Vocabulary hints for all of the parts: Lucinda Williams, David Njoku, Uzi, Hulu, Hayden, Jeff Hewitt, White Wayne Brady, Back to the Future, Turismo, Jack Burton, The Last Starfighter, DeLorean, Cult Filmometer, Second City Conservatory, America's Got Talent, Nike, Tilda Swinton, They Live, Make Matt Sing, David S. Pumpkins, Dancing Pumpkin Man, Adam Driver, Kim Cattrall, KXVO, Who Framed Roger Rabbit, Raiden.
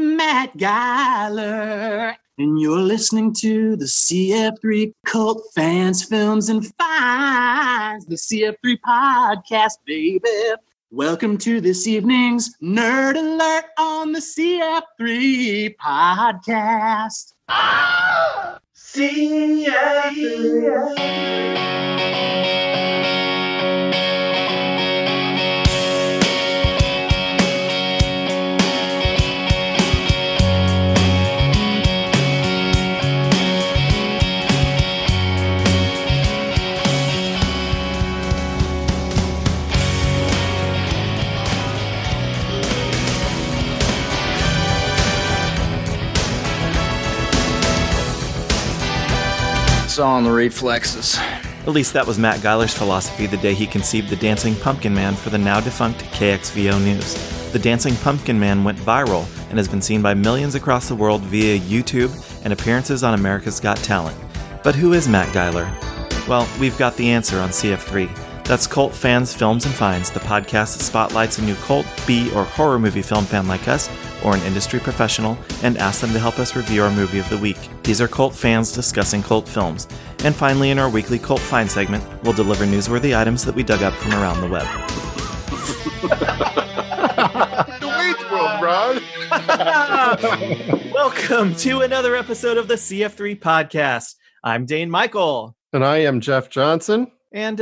Matt Geiler, and you're listening to the CF3 Cult Fans, Films, and Finds, the CF3 podcast, baby. Welcome to this evening's Nerd Alert on the CF3 podcast. Ah! CF3. On the reflexes. At least that was Matt Geiler's philosophy the day he conceived the Dancing Pumpkin Man for the now-defunct KXVO News. The Dancing Pumpkin Man went viral and has been seen by millions across the world via YouTube and appearances on America's Got Talent. But who is Matt Geiler? Well, we've got the answer on CF3. That's Cult Fans, Films, and Finds, the podcast that spotlights a new cult, B, or horror movie film fan like us, or an industry professional, and ask them to help us review our movie of the week. These are cult fans discussing cult films. And finally, in our weekly Cult Find segment, we'll deliver newsworthy items that we dug up from around the web. The Wayne's World, Ron! Welcome to another episode of the CF3 Podcast. I'm Dane Michael. And I am Jeff Johnson. And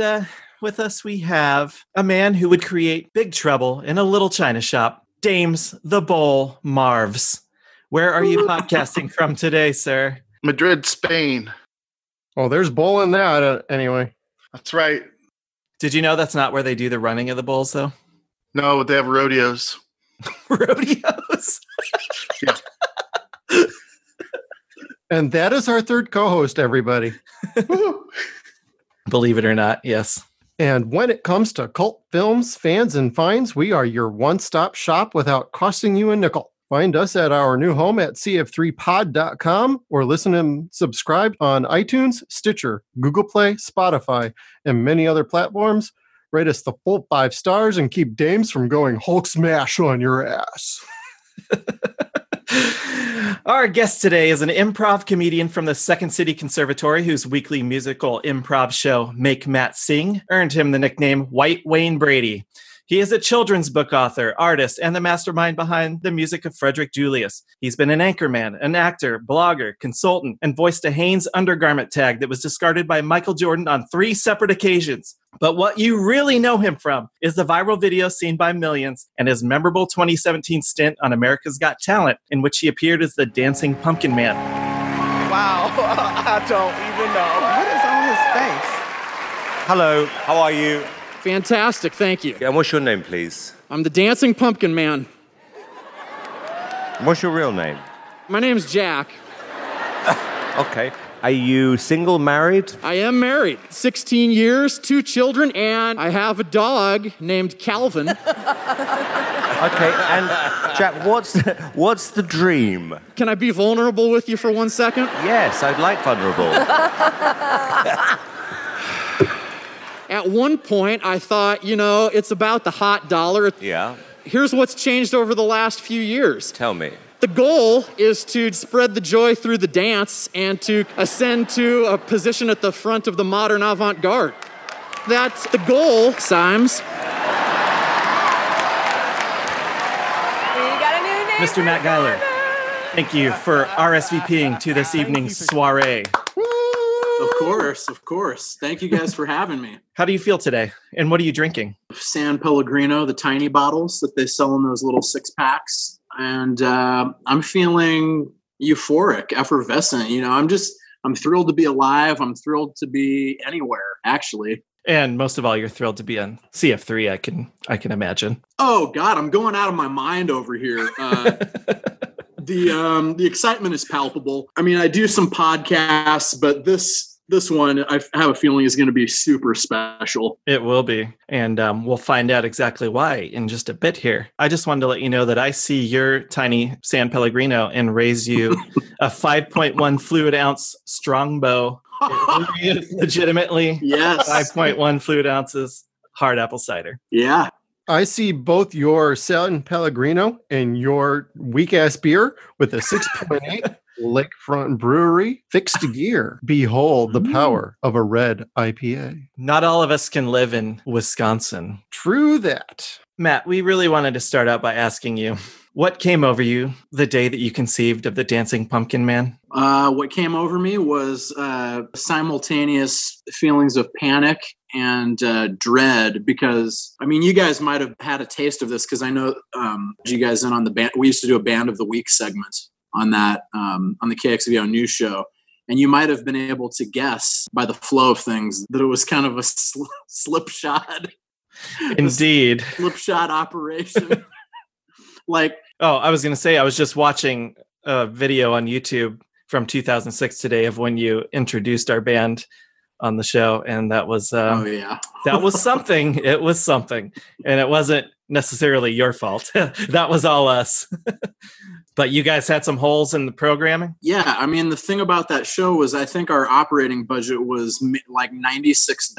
with us we have a man who would create Big Trouble in a Little China Shop, Dames the Bull Marvs. Where are you podcasting from today, sir? Madrid, Spain. Oh, there's bull in that anyway. That's right. Did you know that's not where they do the running of the bulls, though? No, they have rodeos. Rodeos? Yeah. And that is our third co-host, everybody. Believe it or not, yes. And when it comes to cult films, fans, and finds, we are your one-stop shop without costing you a nickel. Find us at our new home at cf3pod.com or listen and subscribe on iTunes, Stitcher, Google Play, Spotify, and many other platforms. Rate us the full 5 stars and keep dames from going Hulk smash on your ass. Our guest today is an improv comedian from the Second City Conservatory whose weekly musical improv show, Make Matt Sing, earned him the nickname White Wayne Brady. He is a children's book author, artist, and the mastermind behind the music of Frederick Julius. He's been an anchorman, an actor, blogger, consultant, and voiced a Hanes undergarment tag that was discarded by Michael Jordan on 3 separate occasions. But what you really know him from is the viral video seen by millions and his memorable 2017 stint on America's Got Talent, in which he appeared as the Dancing Pumpkin Man. Wow, I don't even know. What is on his face? Hello, how are you? Fantastic, thank you. And what's your name, please? I'm the Dancing Pumpkin Man. What's your real name? My name's Jack. Okay. Are you single, married? I am married. 16 years, 2 children, and I have a dog named Calvin. Okay, and Jack, what's the dream? Can I be vulnerable with you for 1 second? Yes, I'd like vulnerable. At one point, I thought, you know, it's about the hot dollar. Yeah. Here's what's changed over the last few years. Tell me. The goal is to spread the joy through the dance and to ascend to a position at the front of the modern avant-garde. That's the goal, Symes. We got a new name, Mr. Matt Geiler. Thank you for RSVPing to this evening's soiree. Of course, of course. Thank you guys for having me. How do you feel today? And what are you drinking? San Pellegrino, the tiny bottles that they sell in those little 6-packs. And I'm feeling euphoric, effervescent. You know, I'm thrilled to be alive. I'm thrilled to be anywhere, actually. And most of all, you're thrilled to be on CF3, I can imagine. Oh, God, I'm going out of my mind over here. The excitement is palpable. I mean, I do some podcasts, but this one, I have a feeling, is going to be super special. It will be. And we'll find out exactly why in just a bit here. I just wanted to let you know that I see your tiny San Pellegrino and raise you a 5.1 fluid ounce Strongbow. Legitimately, yes. 5.1 fluid ounces hard apple cider. Yeah. I see both your San Pellegrino and your weak-ass beer with a 6.8 Lakefront Brewery fixed gear. Behold the power of a red IPA. Not all of us can live in Wisconsin. True that. Matt, we really wanted to start out by asking you, what came over you the day that you conceived of the Dancing Pumpkin Man? What came over me was simultaneous feelings of panic and dread, because I mean, you guys might have had a taste of this, because I know you guys in on the band. We used to do a Band of the Week segment on that on the KXVO news show, and you might have been able to guess by the flow of things that it was kind of a slipshod, indeed, slipshod operation. I was gonna say, I was just watching a video on YouTube from 2006 today of when you introduced our band on the show, and that was that was something. It was something, and it wasn't necessarily your fault. That was all us. But you guys had some holes in the programming? Yeah, I mean, the thing about that show was I think our operating budget was like $96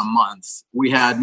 a month. We had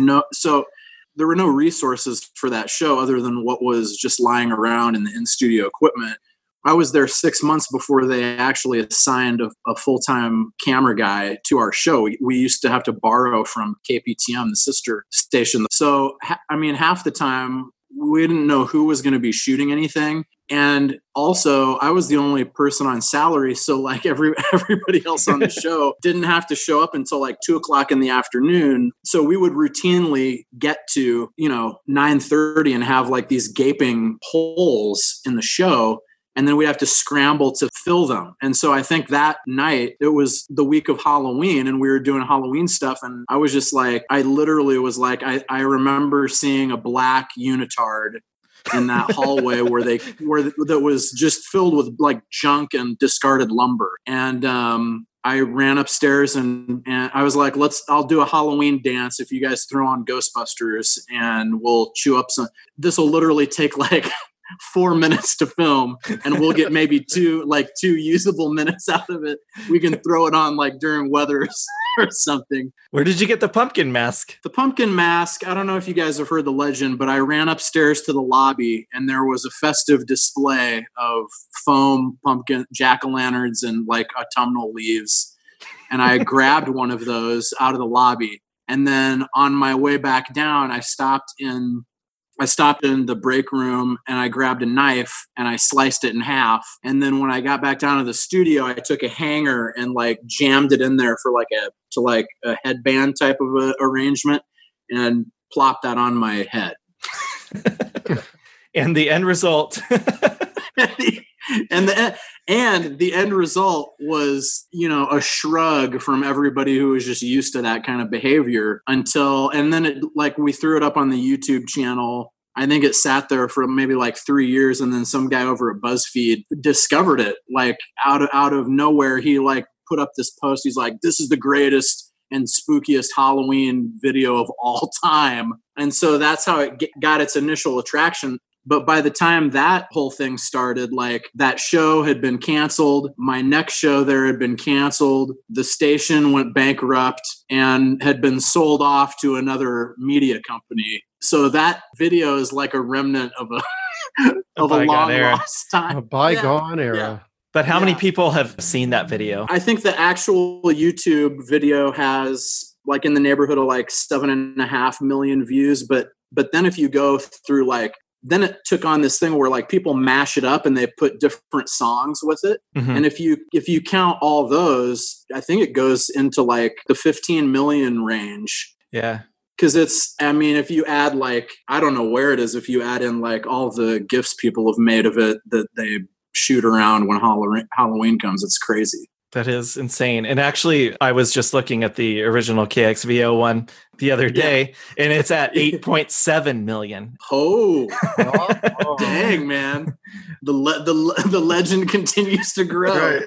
there were no resources for that show other than what was just lying around in the in-studio equipment. I was there 6 months before they actually assigned a full-time camera guy to our show. We used to have to borrow from KPTM, the sister station. So, I mean, half the time we didn't know who was going to be shooting anything. And also, I was the only person on salary. So like everybody else on the show didn't have to show up until like 2:00 in the afternoon. So we would routinely get to, 9:30 and have like these gaping holes in the show. And then we'd have to scramble to fill them. And so I think that night, it was the week of Halloween, and we were doing Halloween stuff. And I was just like, I literally was like, I remember seeing a black unitard in that hallway that was just filled with like junk and discarded lumber. And I ran upstairs and I was like, I'll do a Halloween dance if you guys throw on Ghostbusters and we'll chew up some. This will literally take like 4 minutes to film, and we'll get maybe two usable minutes out of it. We can throw it on like during weathers or something. Where did you get the pumpkin mask? The pumpkin mask, I don't know if you guys have heard the legend, but I ran upstairs to the lobby and there was a festive display of foam pumpkin jack-o'-lanterns and like autumnal leaves. And I grabbed one of those out of the lobby. And then on my way back down, I stopped in the break room and I grabbed a knife and I sliced it in half. And then when I got back down to the studio, I took a hanger and like jammed it in there for like a headband type of arrangement and plopped that on my head. And the end result. And the end result was, a shrug from everybody who was just used to that kind of behavior and then we threw it up on the YouTube channel. I think it sat there for maybe like 3 years. And then some guy over at BuzzFeed discovered it, like out of nowhere. He like put up this post. He's like, this is the greatest and spookiest Halloween video of all time. And so that's how it got its initial attraction. But by the time that whole thing started, like that show had been canceled. My next show there had been canceled. The station went bankrupt and had been sold off to another media company. So that video is like a remnant of a long lost time. A bygone era. Yeah. But how many people have seen that video? I think the actual YouTube video has like in the neighborhood of like 7.5 million views. But then if you go through then it took on this thing where like people mash it up and they put different songs with it. Mm-hmm. And if you count all those, I think it goes into like the 15 million range. Yeah. Cause if you add I don't know where it is. If you add in like all the gifts people have made of it that they shoot around when Halloween comes, it's crazy. That is insane. And actually, I was just looking at the original KXVO one the other day, and it's at 8.7 million. Oh, dang, man. The legend continues to grow. Right.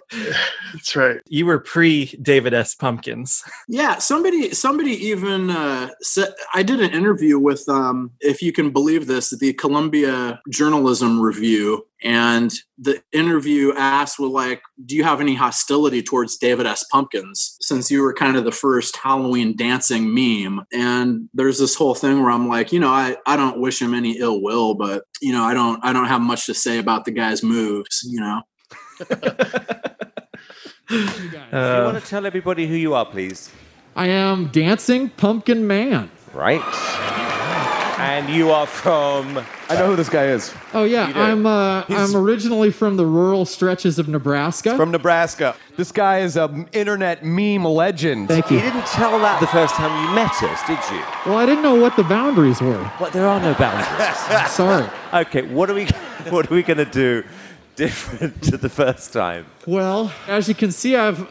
That's right. You were pre-David S. Pumpkins. Yeah, somebody even said, I did an interview with, if you can believe this, the Columbia Journalism Review. And the interview asked, do you have any hostility towards David S. Pumpkins, since you were kind of the first Halloween dancing meme? And there's this whole thing where I'm like, you know, I don't wish him any ill will, but, you know, I don't have much to say about the guy's moves, you know. You want to tell everybody who you are, please? I am Dancing Pumpkin Man. Right. And you are from... I know who this guy is. Oh, yeah. I'm originally from the rural stretches of Nebraska. He's from Nebraska. This guy is an internet meme legend. Thank you. You didn't tell that the first time you met us, did you? Well, I didn't know what the boundaries were. Well, there are no boundaries. I'm sorry. Okay, what are we going to do different to the first time? Well, as you can see, I've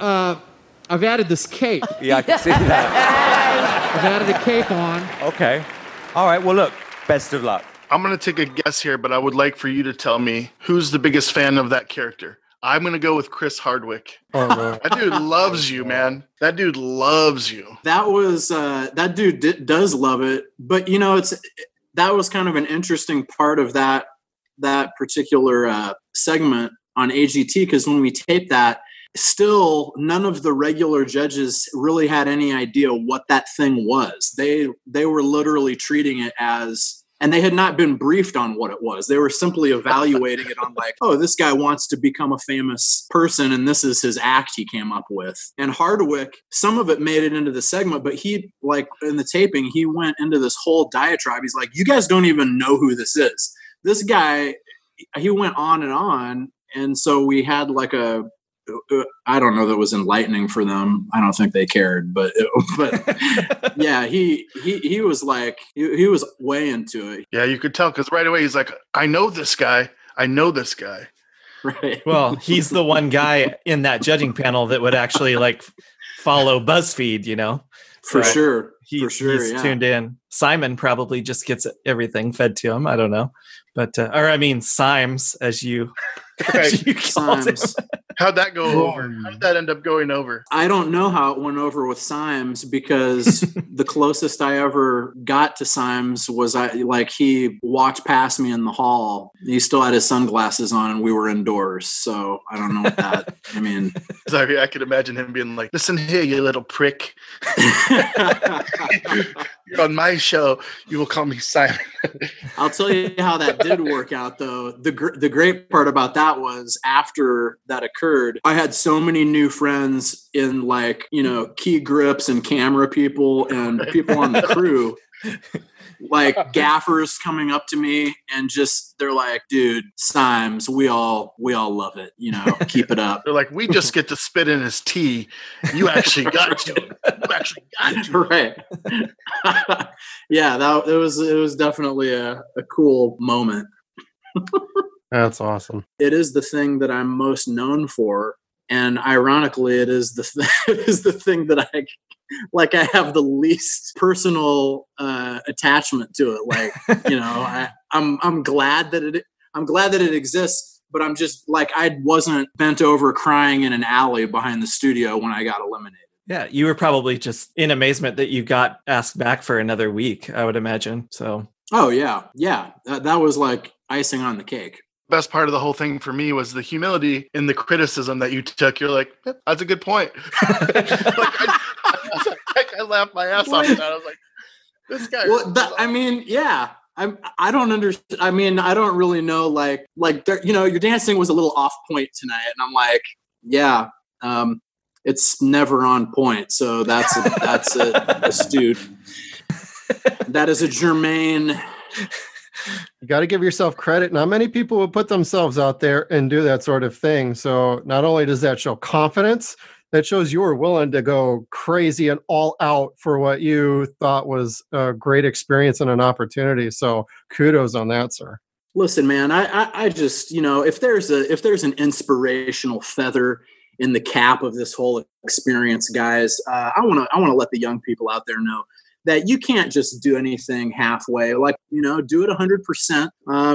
added this cape. Yeah, I can see that. I've added a cape on. Okay. All right, well, look, best of luck. I'm going to take a guess here, but I would like for you to tell me who's the biggest fan of that character. I'm going to go with Chris Hardwick. Oh, no. That dude loves you, man. That dude loves you. That was, that dude does love it. But, you know, that was kind of an interesting part of that particular segment on AGT, because when we taped that, still, none of the regular judges really had any idea what that thing was. They were literally treating it as, and they had not been briefed on what it was. They were simply evaluating it on like, oh, this guy wants to become a famous person, and this is his act he came up with. And Hardwick, some of it made it into the segment, but he, like in the taping, he went into this whole diatribe. He's like, you guys don't even know who this is. This guy, he went on. And so we had like a, I don't know that was enlightening for them. I don't think they cared, but yeah, he was like, he was way into it. Yeah, you could tell because right away he's like, I know this guy. Right. Well, he's the one guy in that judging panel that would actually like follow BuzzFeed, you know? He's tuned in. Simon probably just gets everything fed to him. I don't know. But, or I mean, Symes, as you... Symes. How'd that go over? How did that end up going over? I don't know how it went over with Symes, because the closest I ever got to Symes was he walked past me in the hall. He still had his sunglasses on and we were indoors. So I don't know what that, I mean. Sorry, I could imagine him being like, listen here, you little prick. You're on my show. You will call me Simon. I'll tell you how that did work out, though. The great part about that was after that occurred, I had so many new friends in like, you know, key grips and camera people and people on the crew, like gaffers coming up to me and just, they're like, dude, Symes, we all love it. You know, keep it up. They're like, we just get to spit in his tea. You actually got to him. Right. Yeah, that it was definitely a cool moment. That's awesome. It is the thing that I'm most known for, and ironically, it is the thing that I like. I have the least personal attachment to it. Like, you know, I'm glad that it exists, but I'm just like, I wasn't bent over crying in an alley behind the studio when I got eliminated. Yeah, you were probably just in amazement that you got asked back for another week, I would imagine. So. Oh yeah, that was like icing on the cake. Best part of the whole thing for me was the humility in the criticism that you took. You're like, that's a good point. I laughed my ass off at that. I was like, this guy. Well, yeah. I don't understand. I mean, I don't really know. Like there, you know, your dancing was a little off point tonight, and I'm like, yeah, it's never on point. So that's astute. That is a germane. You got to give yourself credit. Not many people would put themselves out there and do that sort of thing. So not only does that show confidence, that shows you were willing to go crazy and all out for what you thought was a great experience and an opportunity. So kudos on that, sir. Listen, man, I just, you know, if there's an inspirational feather in the cap of this whole experience, guys, I want to let the young people out there know that you can't just do anything halfway. Like, you know, do it 100%,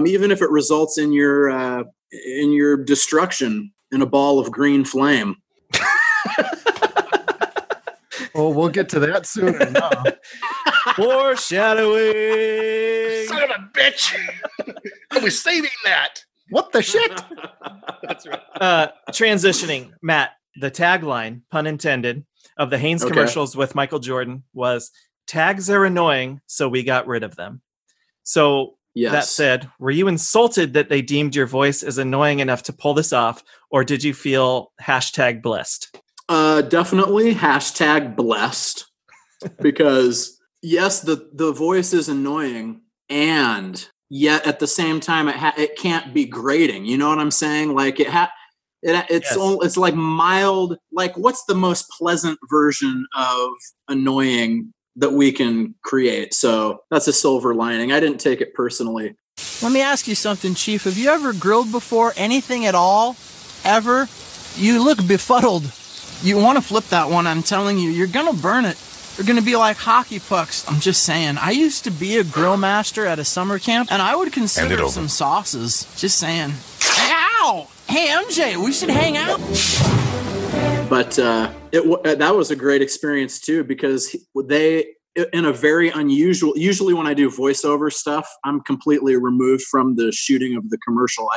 even if it results in your destruction in a ball of green flame. Oh, we'll get to that soon enough. Foreshadowing. Son of a bitch. I was saving that. What the shit? That's right. Transitioning, Matt, the tagline, pun intended, of the Hanes commercials with Michael Jordan was... Tags are annoying, so we got rid of them. So yes. That said, were you insulted that they deemed your voice as annoying enough to pull this off, or did you feel hashtag blessed? Definitely hashtag blessed, because yes, the voice is annoying, and yet at the same time, it can't be grating. You know what I'm saying? Like it's yes. It's like mild. Like, what's the most pleasant version of annoying that we can create? So that's a silver lining. I didn't take it personally. Let me ask you something, Chief. Have you ever grilled before? Anything at all? Ever? You look befuddled. You want to flip that one, I'm telling you. You're going to burn it. You're going to be like hockey pucks. I'm just saying. I used to be a grill master at a summer camp, and I would consider some sauces. Just saying. Ow! Hey, MJ, we should hang out. But that was a great experience, too, because they, in a very unusual... Usually when I do voiceover stuff, I'm completely removed from the shooting of the commercial.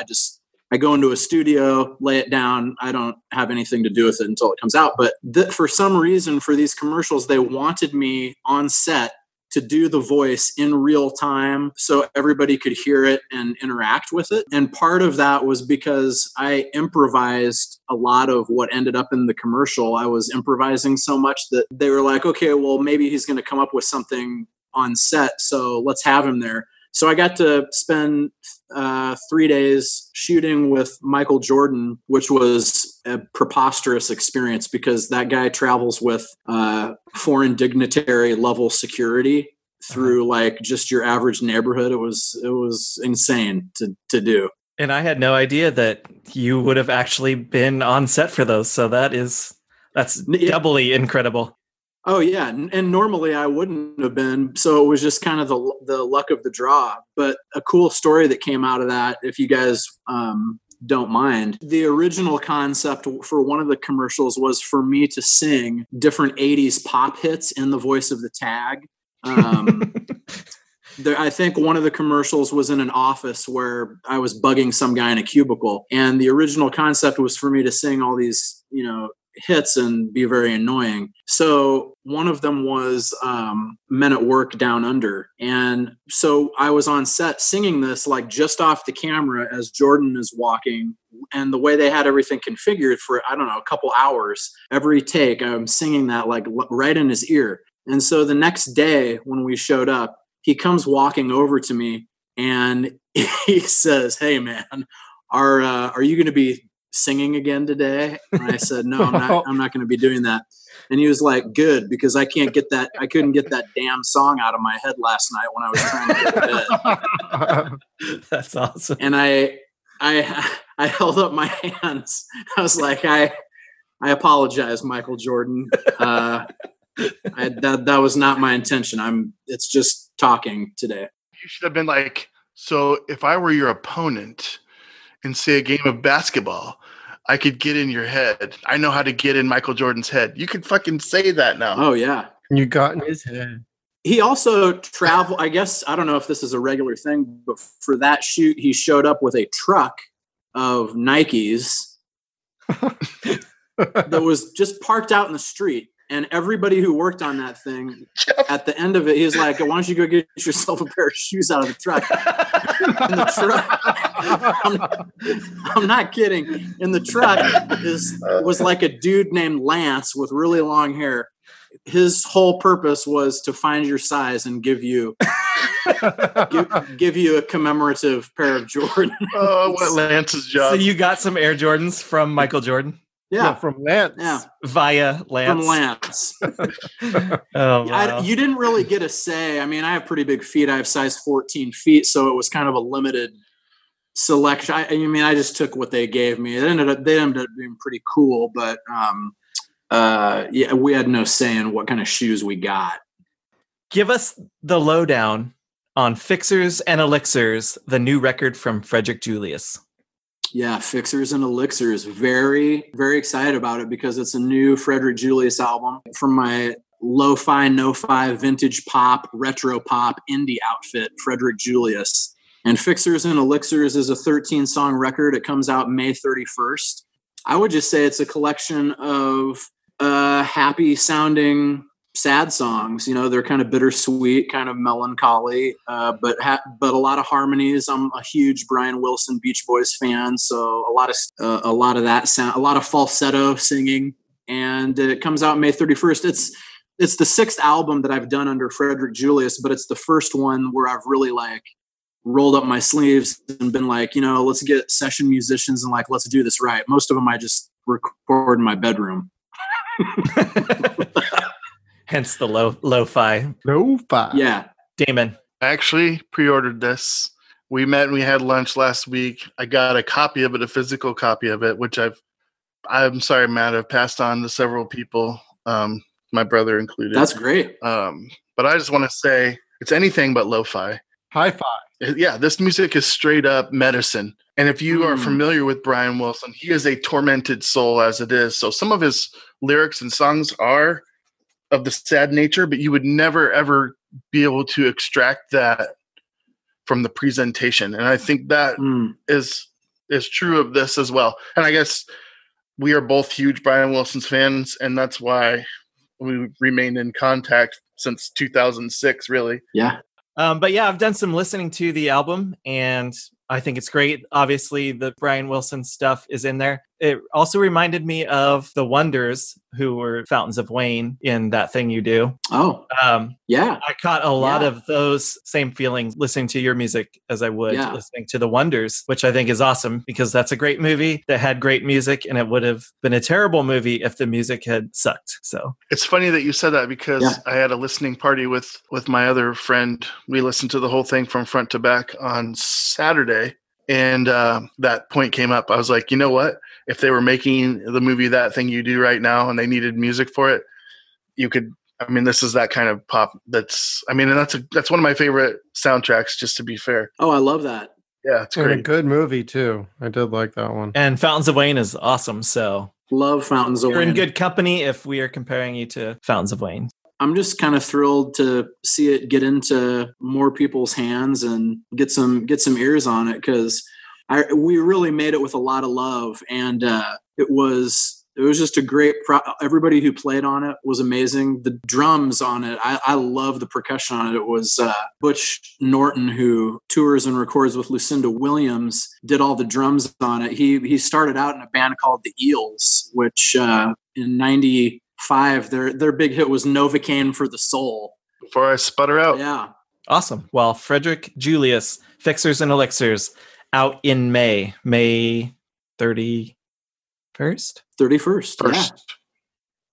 I go into a studio, lay it down. I don't have anything to do with it until it comes out. But for some reason, for these commercials, they wanted me on set to do the voice in real time so everybody could hear it and interact with it. And part of that was because I improvised a lot of what ended up in the commercial. I was improvising so much that they were like, okay, well, maybe he's going to come up with something on set, so let's have him there. So I got to spend 3 days shooting with Michael Jordan, which was a preposterous experience because that guy travels with foreign dignitary level security through like just your average neighborhood. It was insane to do. And I had no idea that you would have actually been on set for those. So that's doubly incredible. Oh, yeah. And normally I wouldn't have been. So it was just kind of the luck of the draw. But a cool story that came out of that, if you guys don't mind. The original concept for one of the commercials was for me to sing different 80s pop hits in the voice of the tag. I think one of the commercials was in an office where I was bugging some guy in a cubicle. And the original concept was for me to sing all these, hits and be very annoying. So one of them was Men at Work Down Under. And so I was on set singing this like just off the camera as Jordan is walking. And the way they had everything configured for, I don't know, a couple hours, every take, I'm singing that like right in his ear. And so the next day when we showed up, he comes walking over to me and he says, "Hey man, are you going to be singing again today?" And I said, "No, I'm not going to be doing that." And he was like, "Good, because I couldn't get that damn song out of my head last night when I was trying to go to bed." That's awesome. And I held up my hands. I was like, I apologize, Michael Jordan. That was not my intention. It's just talking today. You should have been like, "So if I were your opponent and say a game of basketball, I could get in your head. I know how to get in Michael Jordan's head." You could fucking say that now. Oh, yeah. You got in his head. He also traveled, I guess, I don't know if this is a regular thing, but for that shoot, he showed up with a truck of Nikes that was just parked out in the street. And everybody who worked on that thing, at the end of it, he was like, "Why don't you go get yourself a pair of shoes out of the truck?" In the truck, I'm not kidding. In the truck was like a dude named Lance with really long hair. His whole purpose was to find your size and give you give you a commemorative pair of Jordan. Oh, what Lance's job! So you got some Air Jordans from Michael Jordan. Yeah, from Lance. Yeah, via Lance. From Lance. Oh, wow. You didn't really get a say. I mean, I have pretty big feet. I have size 14 feet, so it was kind of a limited selection. I just took what they gave me. They ended up being pretty cool, but yeah, we had no say in what kind of shoes we got. Give us the lowdown on Fixers and Elixirs, the new record from Frederick Julius. Yeah, Fixers and Elixirs. Very, very excited about it because it's a new Frederick Julius album from my lo-fi, no-fi, vintage pop, retro pop, indie outfit, Frederick Julius. And Fixers and Elixirs is a 13-song record. It comes out May 31st. I would just say it's a collection of happy-sounding sad songs. You know, they're kind of bittersweet, kind of melancholy, but a lot of harmonies. I'm a huge Brian Wilson Beach Boys fan, so a lot of that sound, a lot of falsetto singing. And it comes out May 31st. It's the sixth album that I've done under Frederick Julius, but it's the first one where I've really like rolled up my sleeves and been like, you know, let's get session musicians and like, let's do this right. Most of them I just record in my bedroom. Hence the lo-fi. Lo-fi. Yeah. Damon. I actually pre-ordered this. We met and we had lunch last week. I got a copy of it, a physical copy of it, which I'm sorry, Matt, I've passed on to several people, my brother included. That's great. But I just want to say it's anything but lo-fi. Hi-fi. Yeah, this music is straight up medicine. And if you are familiar with Brian Wilson, he is a tormented soul as it is. So some of his lyrics and songs are of the sad nature, but you would never, ever be able to extract that from the presentation. And I think that is true of this as well. And I guess we are both huge Brian Wilson's fans, and that's why we remained in contact since 2006, really. Yeah. But yeah, I've done some listening to the album, and I think it's great. Obviously, the Brian Wilson stuff is in there. It also reminded me of The Wonders, who were Fountains of Wayne in That Thing You Do. Oh, yeah. I caught a lot of those same feelings listening to your music as I would listening to The Wonders, which I think is awesome because that's a great movie that had great music, and it would have been a terrible movie if the music had sucked. So it's funny that you said that because I had a listening party with my other friend. We listened to the whole thing from front to back on Saturday. And that point came up. I was like, you know what? If they were making the movie That Thing You Do right now and they needed music for it, you could, I mean, this is that kind of pop that's one of my favorite soundtracks, just to be fair. Oh, I love that. Yeah, it's great. And a good movie too. I did like that one. And Fountains of Wayne is awesome. So love Fountains of Wayne. You're in good company if we are comparing you to Fountains of Wayne. I'm just kind of thrilled to see it get into more people's hands and get some ears on it, because we really made it with a lot of love, and it was just a great. Everybody who played on it was amazing. The drums on it, I love the percussion on it. It was Butch Norton, who tours and records with Lucinda Williams, did all the drums on it. He started out in a band called the Eels, which in '90. Five, their big hit was Novocaine for the Soul. Before I sputter out. Yeah. Awesome. Well, Frederick Julius, Fixers and Elixirs, out in May 31st? 31st. First.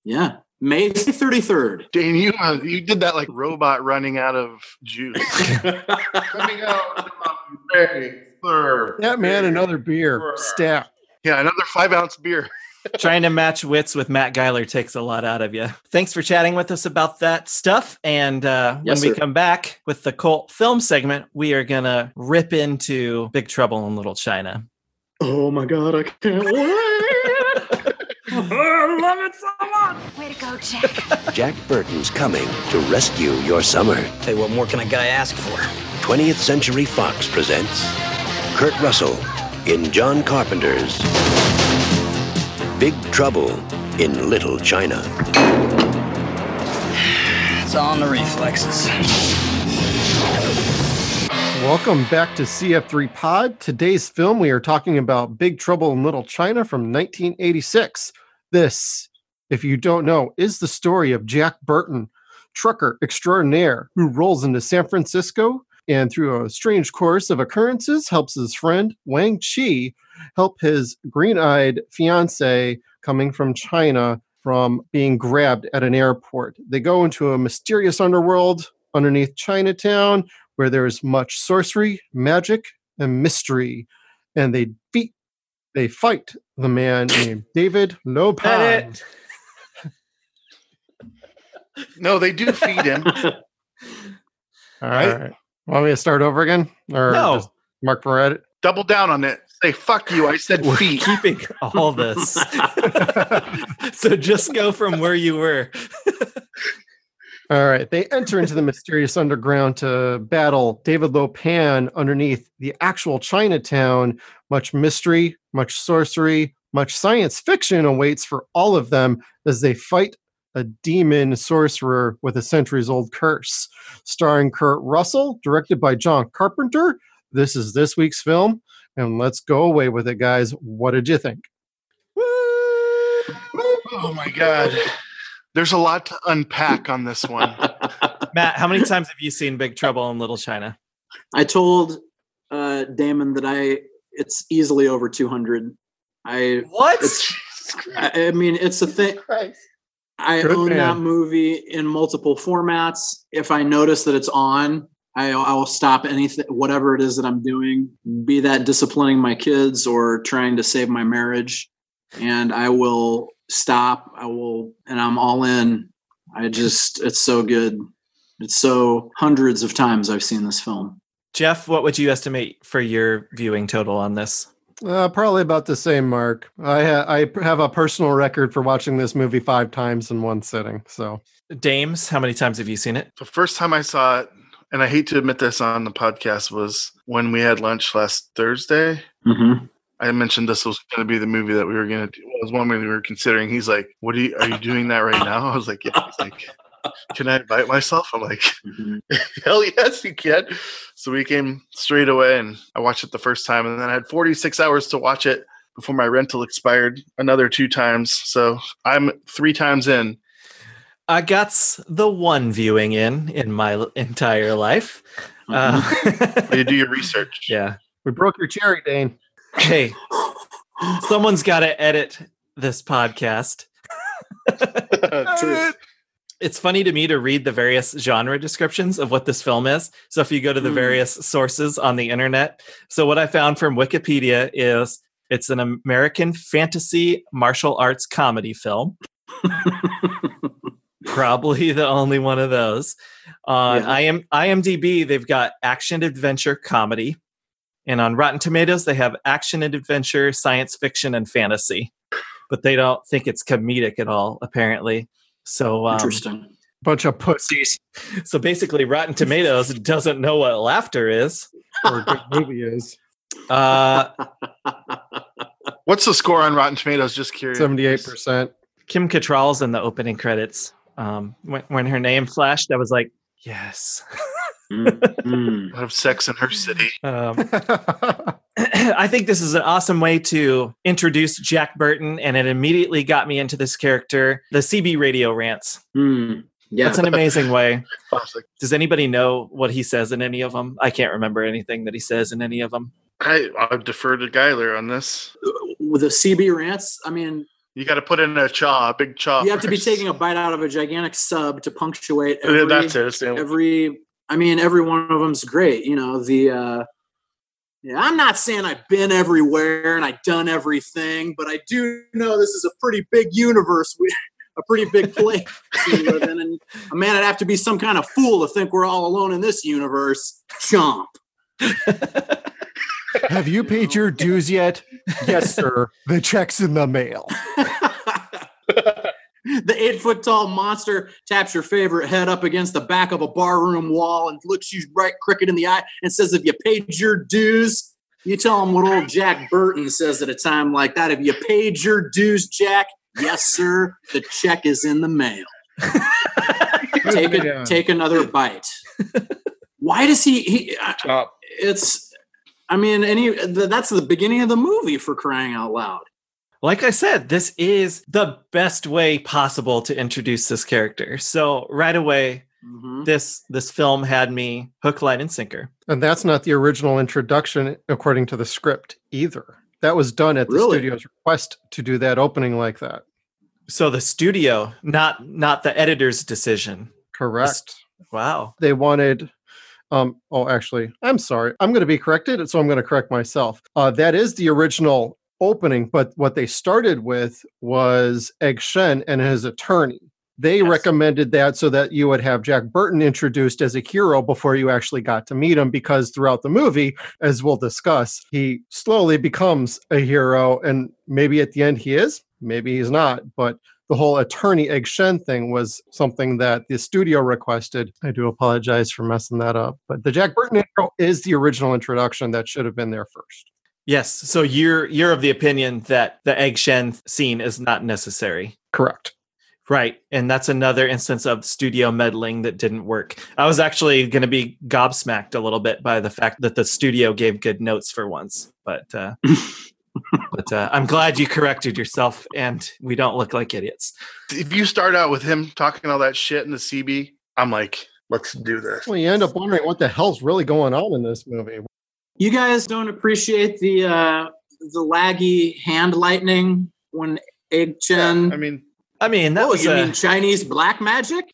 Yeah. May 33rd. Dane, you did that like robot running out of juice. Coming out on May 3rd. Yeah, man, another beer. Stat. Yeah, another 5-ounce beer. Trying to match wits with Matt Geiler takes a lot out of you. Thanks for chatting with us about that stuff. And when we come back with the cult film segment, we are going to rip into Big Trouble in Little China. Oh my God, I can't wait. I love it so much. Way to go, Jack. Jack Burton's coming to rescue your summer. Hey, what more can a guy ask for? 20th Century Fox presents Kurt Russell in John Carpenter's Big Trouble in Little China. It's on the reflexes. Welcome back to CF3 Pod. Today's film, we are talking about Big Trouble in Little China from 1986. This, if you don't know, is the story of Jack Burton, trucker extraordinaire, who rolls into San Francisco and through a strange course of occurrences helps his friend Wang Chi help his green-eyed fiancée coming from China from being grabbed at an airport. They go into a mysterious underworld underneath Chinatown where there is much sorcery, magic, and mystery. And they fight the man named David Lo Pan. No, they do feed him. All right. Want me to start over again? Or no. Mark Barrett? Double down on it. Say, fuck you. I said we're feet. Keeping all this. So just go from where you were. All right. They enter into the mysterious underground to battle David Lo Pan underneath the actual Chinatown. Much mystery, much sorcery, much science fiction awaits for all of them as they fight a demon sorcerer with a centuries-old curse. Starring Kurt Russell, directed by John Carpenter. This is this week's film, and let's go away with it, guys. What did you think? Oh, my God. There's a lot to unpack on this one. Matt, how many times have you seen Big Trouble in Little China? I told Damon that it's easily over 200. What? I mean, it's a thing. Christ. I Good own man. That movie in multiple formats. If I notice that it's on, I will stop anything, whatever it is that I'm doing, be that disciplining my kids or trying to save my marriage, and I will stop. And I'm all in. It's so good. It's so hundreds of times I've seen this film. Jeff, what would you estimate for your viewing total on this? Probably about the same mark. I have a personal record for watching this movie 5 times in one sitting. So, Dames, how many times have you seen it? The first time I saw it, and I hate to admit this on the podcast, was when we had lunch last Thursday. Mm-hmm. I mentioned this was going to be the movie that we were going to do. It was one we were considering. He's like, "What are you doing that right now?" I was like, "Yeah." He's like, "Can I invite myself?" I'm like, "Hell yes, you can." So we came straight away, and I watched it the first time, and then I had 46 hours to watch it before my rental expired another 2 times. So I'm 3 times in. I got the one viewing in my entire life. You do your research. Yeah. We broke your cherry, Dane. Hey, someone's got to edit this podcast. True. It's funny to me to read the various genre descriptions of what this film is. So if you go to the various sources on the internet. So what I found from Wikipedia is it's an American fantasy martial arts comedy film. Probably the only one of those. IMDb, they've got action adventure comedy. And on Rotten Tomatoes, they have action and adventure, science fiction, and fantasy. But they don't think it's comedic at all, apparently. So interesting. Bunch of pussies. So basically, Rotten Tomatoes doesn't know what laughter is. Or a good movie is. What's the score on Rotten Tomatoes? Just curious. 78%. Kim Cattrall's in the opening credits. When her name flashed, I was like, yes. Have sex in her city. I think this is an awesome way to introduce Jack Burton, and it immediately got me into this character, the CB radio rants. Yeah, that's an amazing way. Does anybody know what he says in any of them? I can't remember anything that he says in any of them. I defer to Geiler on this. With the CB rants, I mean, you got to put in a big chaw. You have to be taking a bite out of a gigantic sub to punctuate every. Yeah, that's it. That's every. I mean, every one of them's great. You know, I'm not saying I've been everywhere and I've done everything, but I do know this is a pretty big universe, a pretty big place to live in. And man, I'd have to be some kind of fool to think we're all alone in this universe. Chomp. Have you paid your dues yet? Yes, sir. The check's in the mail. The 8-foot-tall monster taps your favorite head up against the back of a barroom wall and looks you right crooked in the eye and says, if you paid your dues, you tell him what old Jack Burton says at a time like that. If you paid your dues, Jack, yes, sir, the check is in the mail. Take another bite. Why does that's the beginning of the movie, for crying out loud. Like I said, this is the best way possible to introduce this character. So right away, this film had me hook, line, and sinker. And that's not the original introduction, according to the script, either. That was done at the studio's request to do that opening like that. So the studio, not the editor's decision. Correct. Wow. They wanted... I'm sorry. I'm going to be corrected, so I'm going to correct myself. That is the original opening, but what they started with was Egg Shen and his attorney. They recommended that so that you would have Jack Burton introduced as a hero before you actually got to meet him, because throughout the movie, as we'll discuss, he slowly becomes a hero, and maybe at the end he is, maybe he's not, but the whole attorney Egg Shen thing was something that the studio requested. I do apologize for messing that up, but the Jack Burton intro is the original introduction that should have been there first. Yes. So you're of the opinion that the Egg Shen scene is not necessary. Correct. Right. And that's another instance of studio meddling that didn't work. I was actually going to be gobsmacked a little bit by the fact that the studio gave good notes for once, but I'm glad you corrected yourself and we don't look like idiots. If you start out with him talking all that shit in the CB, I'm like, let's do this. Well, you end up wondering what the hell's really going on in this movie. You guys don't appreciate the laggy hand lightning when Egg Chen... Yeah, I mean, that was you mean Chinese black magic?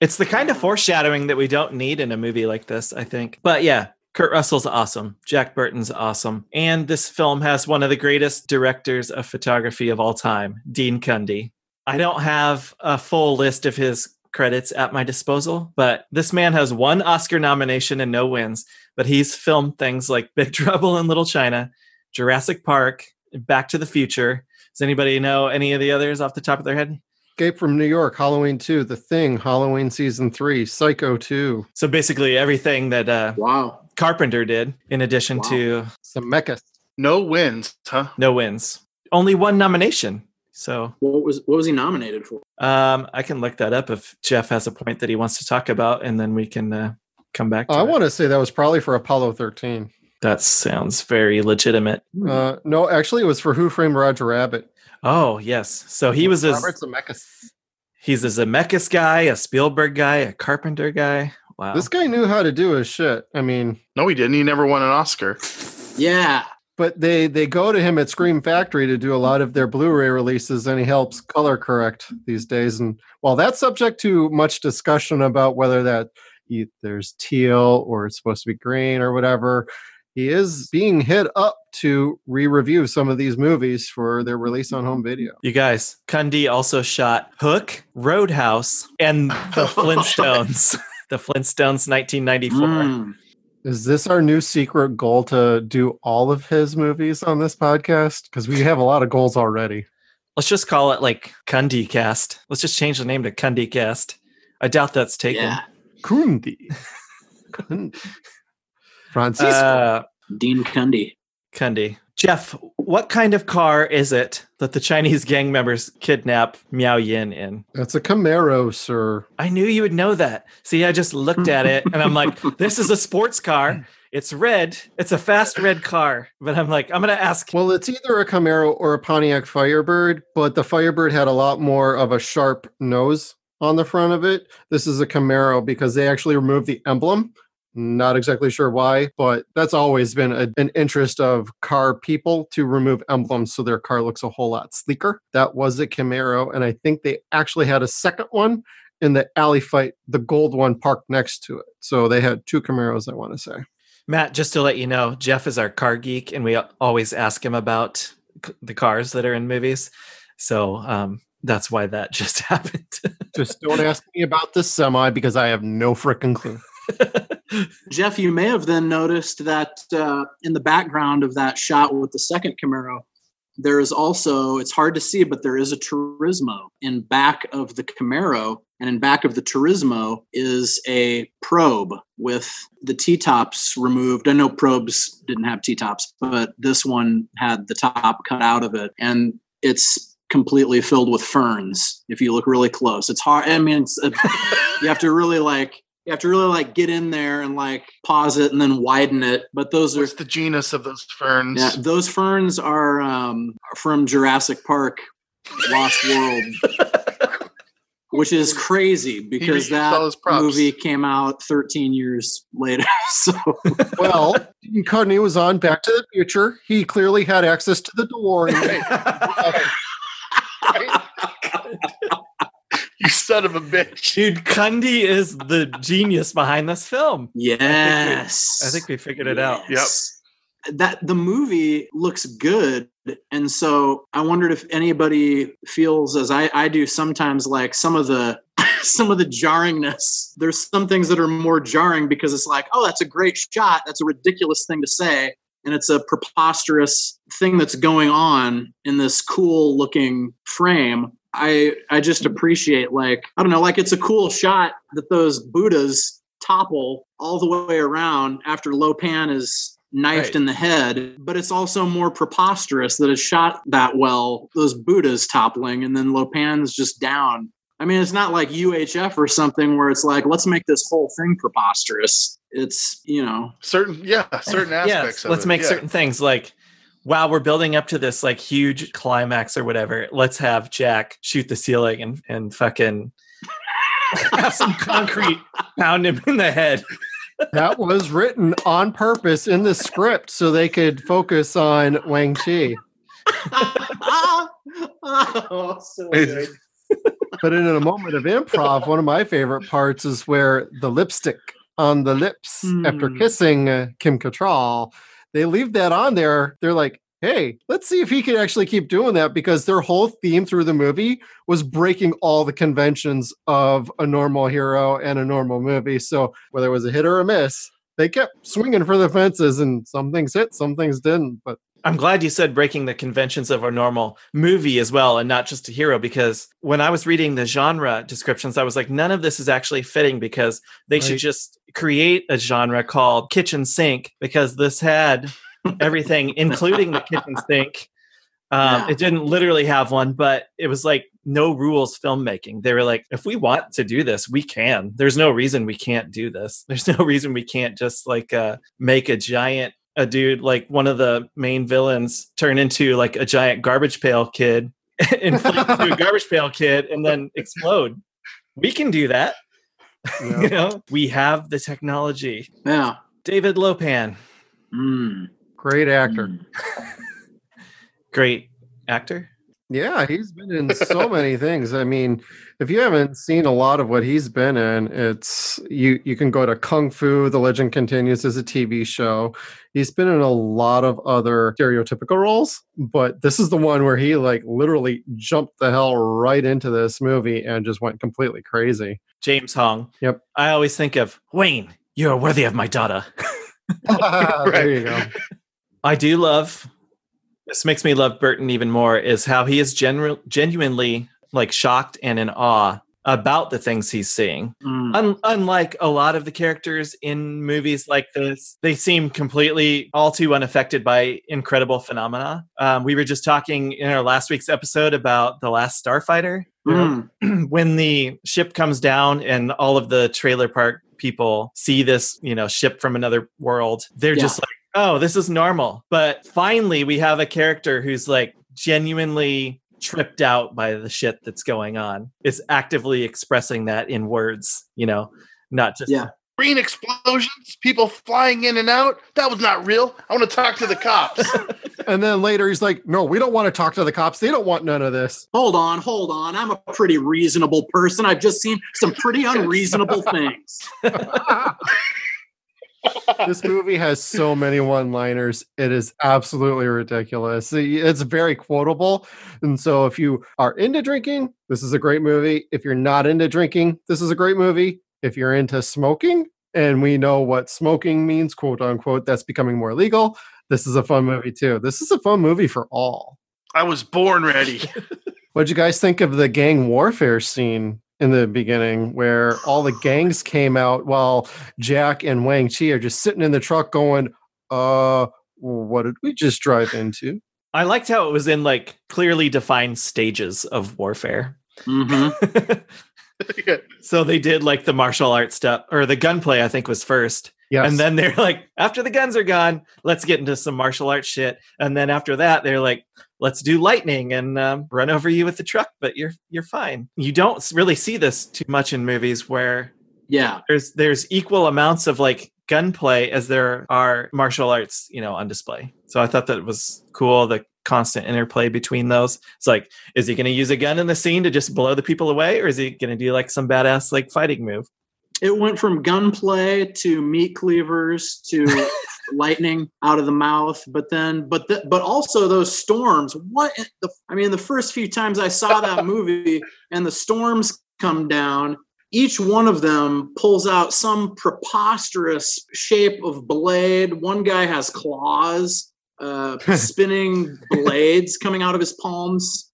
It's the kind of foreshadowing that we don't need in a movie like this, I think. But yeah, Kurt Russell's awesome. Jack Burton's awesome. And this film has one of the greatest directors of photography of all time, Dean Cundey. I don't have a full list of his credits at my disposal, but this man has one Oscar nomination and no wins, but he's filmed things like Big Trouble in Little China, Jurassic Park, Back to the Future. Does anybody know any of the others off the top of their head? Escape from New York, Halloween 2, The Thing, Halloween Season 3, Psycho 2. So basically everything that Carpenter did, in addition to... Zemeckis. No wins, huh? No wins. Only one nomination. So what was he nominated for? I can look that up if Jeff has a point that he wants to talk about, and then we can come back to it. I want to say that was probably for Apollo 13. That sounds very legitimate. No, actually, it was for Who Framed Roger Rabbit. Oh, yes. So he was Robert Zemeckis. He's a Zemeckis guy, a Spielberg guy, a Carpenter guy. Wow. This guy knew how to do his shit. No, he didn't. He never won an Oscar. Yeah. But they go to him at Scream Factory to do a lot of their Blu-ray releases, and he helps color correct these days. And while that's subject to much discussion about whether that there's teal or it's supposed to be green or whatever, he is being hit up to re-review some of these movies for their release on home video. You guys, Cundey also shot Hook, Roadhouse, and The Flintstones. The Flintstones, 1994. Is this our new secret goal to do all of his movies on this podcast? Because we have a lot of goals already. Let's just call it like Cundey Cast. Let's just change the name to Cundey Cast. I doubt that's taken. Yeah. Cundey. Francisco. Dean Cundey. Jeff, what kind of car is it that the Chinese gang members kidnap Miao Yin in? That's a Camaro, sir. I knew you would know that. See, I just looked at it and I'm like, this is a sports car. It's red. It's a fast red car. But I'm like, I'm going to ask. Well, it's either a Camaro or a Pontiac Firebird, but the Firebird had a lot more of a sharp nose on the front of it. This is a Camaro because they actually removed the emblem. Not exactly sure why, but that's always been an interest of car people to remove emblems so their car looks a whole lot sleeker. That was a Camaro, and I think they actually had a second one in the alley fight, the gold one parked next to it. So they had two Camaros, I want to say. Matt, just to let you know, Jeff is our car geek, and we always ask him about the cars that are in movies. So that's why that just happened. Just don't ask me about this semi because I have no freaking clue. Jeff, you may have then noticed that in the background of that shot with the second Camaro, there is also, it's hard to see, but there is a Turismo in back of the Camaro, and in back of the Turismo is a probe with the T-tops removed. I know probes didn't have T-tops, but this one had the top cut out of it, and it's completely filled with ferns. If you look really close, it's hard. You have to really get in there and pause it and then widen it. But what's the genus of those ferns? Yeah, those ferns are from Jurassic Park, Lost World, which is crazy because that movie came out 13 years later. So, well, Dean Cundey was on Back to the Future. He clearly had access to the DeLorean. You son of a bitch. Dude, Cundey is the genius behind this film. Yes. I think we figured it out. Yep. That the movie looks good. And so I wondered if anybody feels as I do sometimes, like some of the jarringness. There's some things that are more jarring because it's like, oh, that's a great shot. That's a ridiculous thing to say. And it's a preposterous thing that's going on in this cool looking frame. I just appreciate, it's a cool shot that those Buddhas topple all the way around after Lo Pan is knifed in the head, but it's also more preposterous that it's shot that well, those Buddhas toppling, and then Lo Pan's just down I mean, it's not like UHF or something where it's like, let's make this whole thing preposterous. It's, you know, certain aspects. Yeah, let's make certain things like, wow, we're building up to this like huge climax or whatever. Let's have Jack shoot the ceiling and fucking have some concrete pound him in the head. That was written on purpose in the script so they could focus on Wang Chi. Oh, so good. But in a moment of improv, one of my favorite parts is where the lipstick on the lips after kissing Kim Cattrall, they leave that on there. They're like, hey, let's see if he can actually keep doing that, because their whole theme through the movie was breaking all the conventions of a normal hero and a normal movie. So whether it was a hit or a miss, they kept swinging for the fences, and some things hit, some things didn't. But I'm glad you said breaking the conventions of a normal movie as well, and not just a hero, because when I was reading the genre descriptions, I was like, none of this is actually fitting, because they should just create a genre called kitchen sink, because this had everything, including the kitchen sink. It didn't literally have one, but it was like no rules filmmaking. They were like, if we want to do this, we can. There's no reason we can't do this. There's no reason we can't just like make a dude, like one of the main villains, turn into like a giant garbage pail kid, inflate into a garbage pail kid, and then explode. We can do that. Yeah. You know, we have the technology. Yeah. David Lo Pan. Great actor. Great actor. Yeah, he's been in so many things. I mean, if you haven't seen a lot of what he's been in, it's you can go to Kung Fu, The Legend Continues as a TV show. He's been in a lot of other stereotypical roles, but this is the one where he like literally jumped the hell right into this movie and just went completely crazy. James Hong. Yep. I always think of, Wayne, you're worthy of my daughter. There you go. I do love... This makes me love Burton even more, is how he is genuinely like shocked and in awe about the things he's seeing. Unlike a lot of the characters in movies like this, they seem completely all too unaffected by incredible phenomena. We were just talking in our last week's episode about The Last Starfighter. When the ship comes down and all of the trailer park people see this, you know, ship from another world, they're just like, oh, this is normal. But finally, we have a character who's like genuinely tripped out by the shit that's going on, is actively expressing that in words, you know, not just green explosions, people flying in and out. That was not real. I want to talk to the cops. And then later he's like, no, we don't want to talk to the cops. They don't want none of this. Hold on. I'm a pretty reasonable person. I've just seen some pretty unreasonable things. This movie has so many one-liners. It is absolutely ridiculous. It's very quotable. And so if you are into drinking, this is a great movie. If you're not into drinking, this is a great movie. If you're into smoking, and we know what smoking means, quote unquote, that's becoming more legal, this is a fun movie too. This is a fun movie for all. I was born ready. What'd you guys think of the gang warfare scene in the beginning, where all the gangs came out while Jack and Wang Chi are just sitting in the truck going, what did we just drive into? I liked how it was in like clearly defined stages of warfare. So they did like the martial arts stuff, or the gunplay, I think was first. Yes. And then they're like, after the guns are gone, let's get into some martial arts shit. And then after that, they're like, let's do lightning and run over you with the truck, but you're fine. You don't really see this too much in movies where there's equal amounts of like gunplay as there are martial arts, you know, on display. So I thought that was cool, the constant interplay between those. It's like, is he going to use a gun in the scene to just blow the people away, or is he going to do like some badass like fighting move? It went from gunplay to meat cleavers to lightning out of the mouth, but also those storms. The first few times I saw that movie and the storms come down, each one of them pulls out some preposterous shape of blade. One guy has claws, spinning blades coming out of his palms.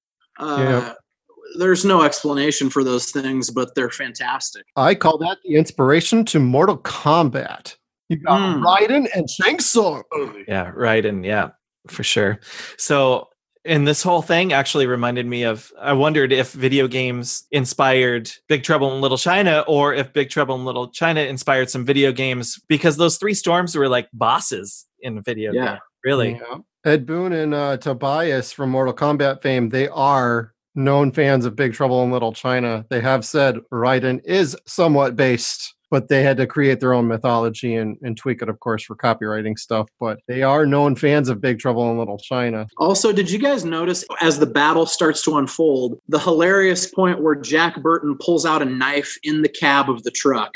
There's no explanation for those things, but they're fantastic. I call that the inspiration to Mortal Kombat. You got Raiden and Shang Tsung. Yeah, Raiden. Yeah, for sure. So And this whole thing actually reminded me of, I wondered if video games inspired Big Trouble in Little China, or if Big Trouble in Little China inspired some video games, because those three storms were like bosses in video game, really. Yeah. Ed Boon and Tobias from Mortal Kombat fame, they are known fans of Big Trouble in Little China. They have said Raiden is somewhat based, but they had to create their own mythology and tweak it, of course, for copywriting stuff. But they are known fans of Big Trouble in Little China. Also, did you guys notice as the battle starts to unfold, the hilarious point where Jack Burton pulls out a knife in the cab of the truck?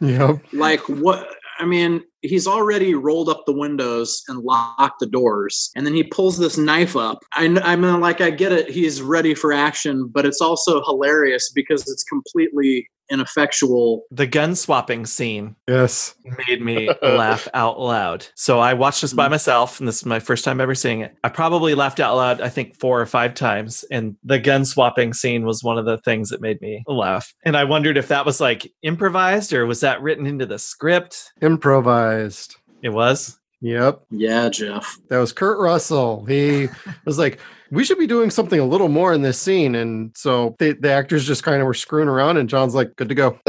Yep. Like, what? I mean, he's already rolled up the windows and locked the doors, and then he pulls this knife up. I mean, like, I get it. He's ready for action, but it's also hilarious because it's completely ineffectual. The gun swapping scene, yes, made me laugh out loud. So I watched this by myself, and this is my first time ever seeing it. I probably laughed out loud, I think, 4 or 5 times, and the gun swapping scene was one of the things that made me laugh. And I wondered if that was like improvised, or was that written into the script? Improvised. It was? Yep. Yeah, Jeff. That was Kurt Russell. He was like, we should be doing something a little more in this scene. And so the actors just kind of were screwing around, and John's like, good to go.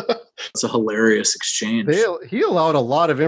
It's a hilarious exchange. He allowed a lot of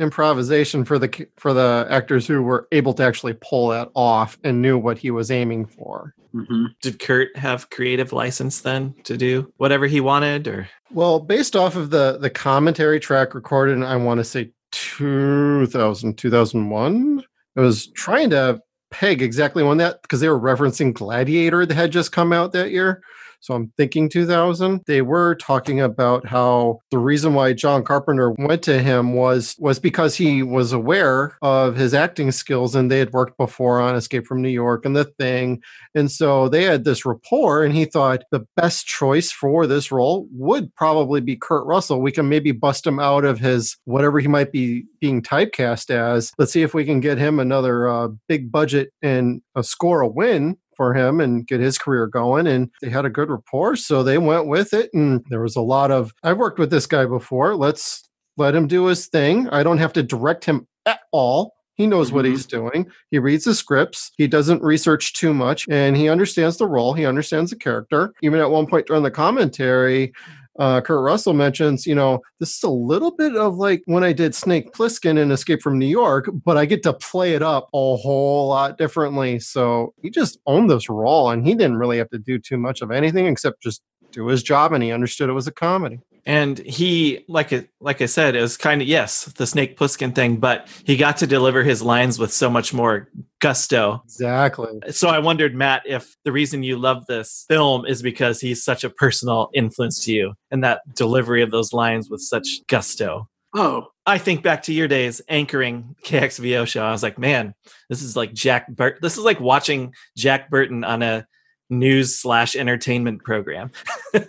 improvisation for the actors who were able to actually pull that off and knew what he was aiming for. Mm-hmm. Did Kurt have creative license then to do whatever he wanted? Or well, based off of the commentary track recorded in, I want to say, 2001, I was trying to peg exactly when that, because they were referencing Gladiator that had just come out that year. So I'm thinking 2000. They were talking about how the reason why John Carpenter went to him was because he was aware of his acting skills, and they had worked before on Escape from New York and The Thing. And so they had this rapport, and he thought the best choice for this role would probably be Kurt Russell. We can maybe bust him out of his, whatever he might be being typecast as. Let's see if we can get him another big budget and score a win for him and get his career going. And they had a good rapport, so they went with it. And there was a lot of, I've worked with this guy before, let's let him do his thing. I don't have to direct him at all. He knows what he's doing. He reads the scripts. He doesn't research too much, and he understands the role. He understands the character. Even at one point during the commentary, Kurt Russell mentions, you know, this is a little bit of like when I did Snake Plissken in Escape from New York, but I get to play it up a whole lot differently. So he just owned this role, and he didn't really have to do too much of anything except just do his job, and he understood it was a comedy. And he, like I said, it was kind of, yes, the Snake Plissken thing, but he got to deliver his lines with so much more gusto. Exactly. So I wondered, Matt, if the reason you love this film is because he's such a personal influence to you, and that delivery of those lines with such gusto. Oh, I think back to your days anchoring KXVO show. I was like, man, this is like Jack Burton. This is like watching Jack Burton on a news/entertainment program.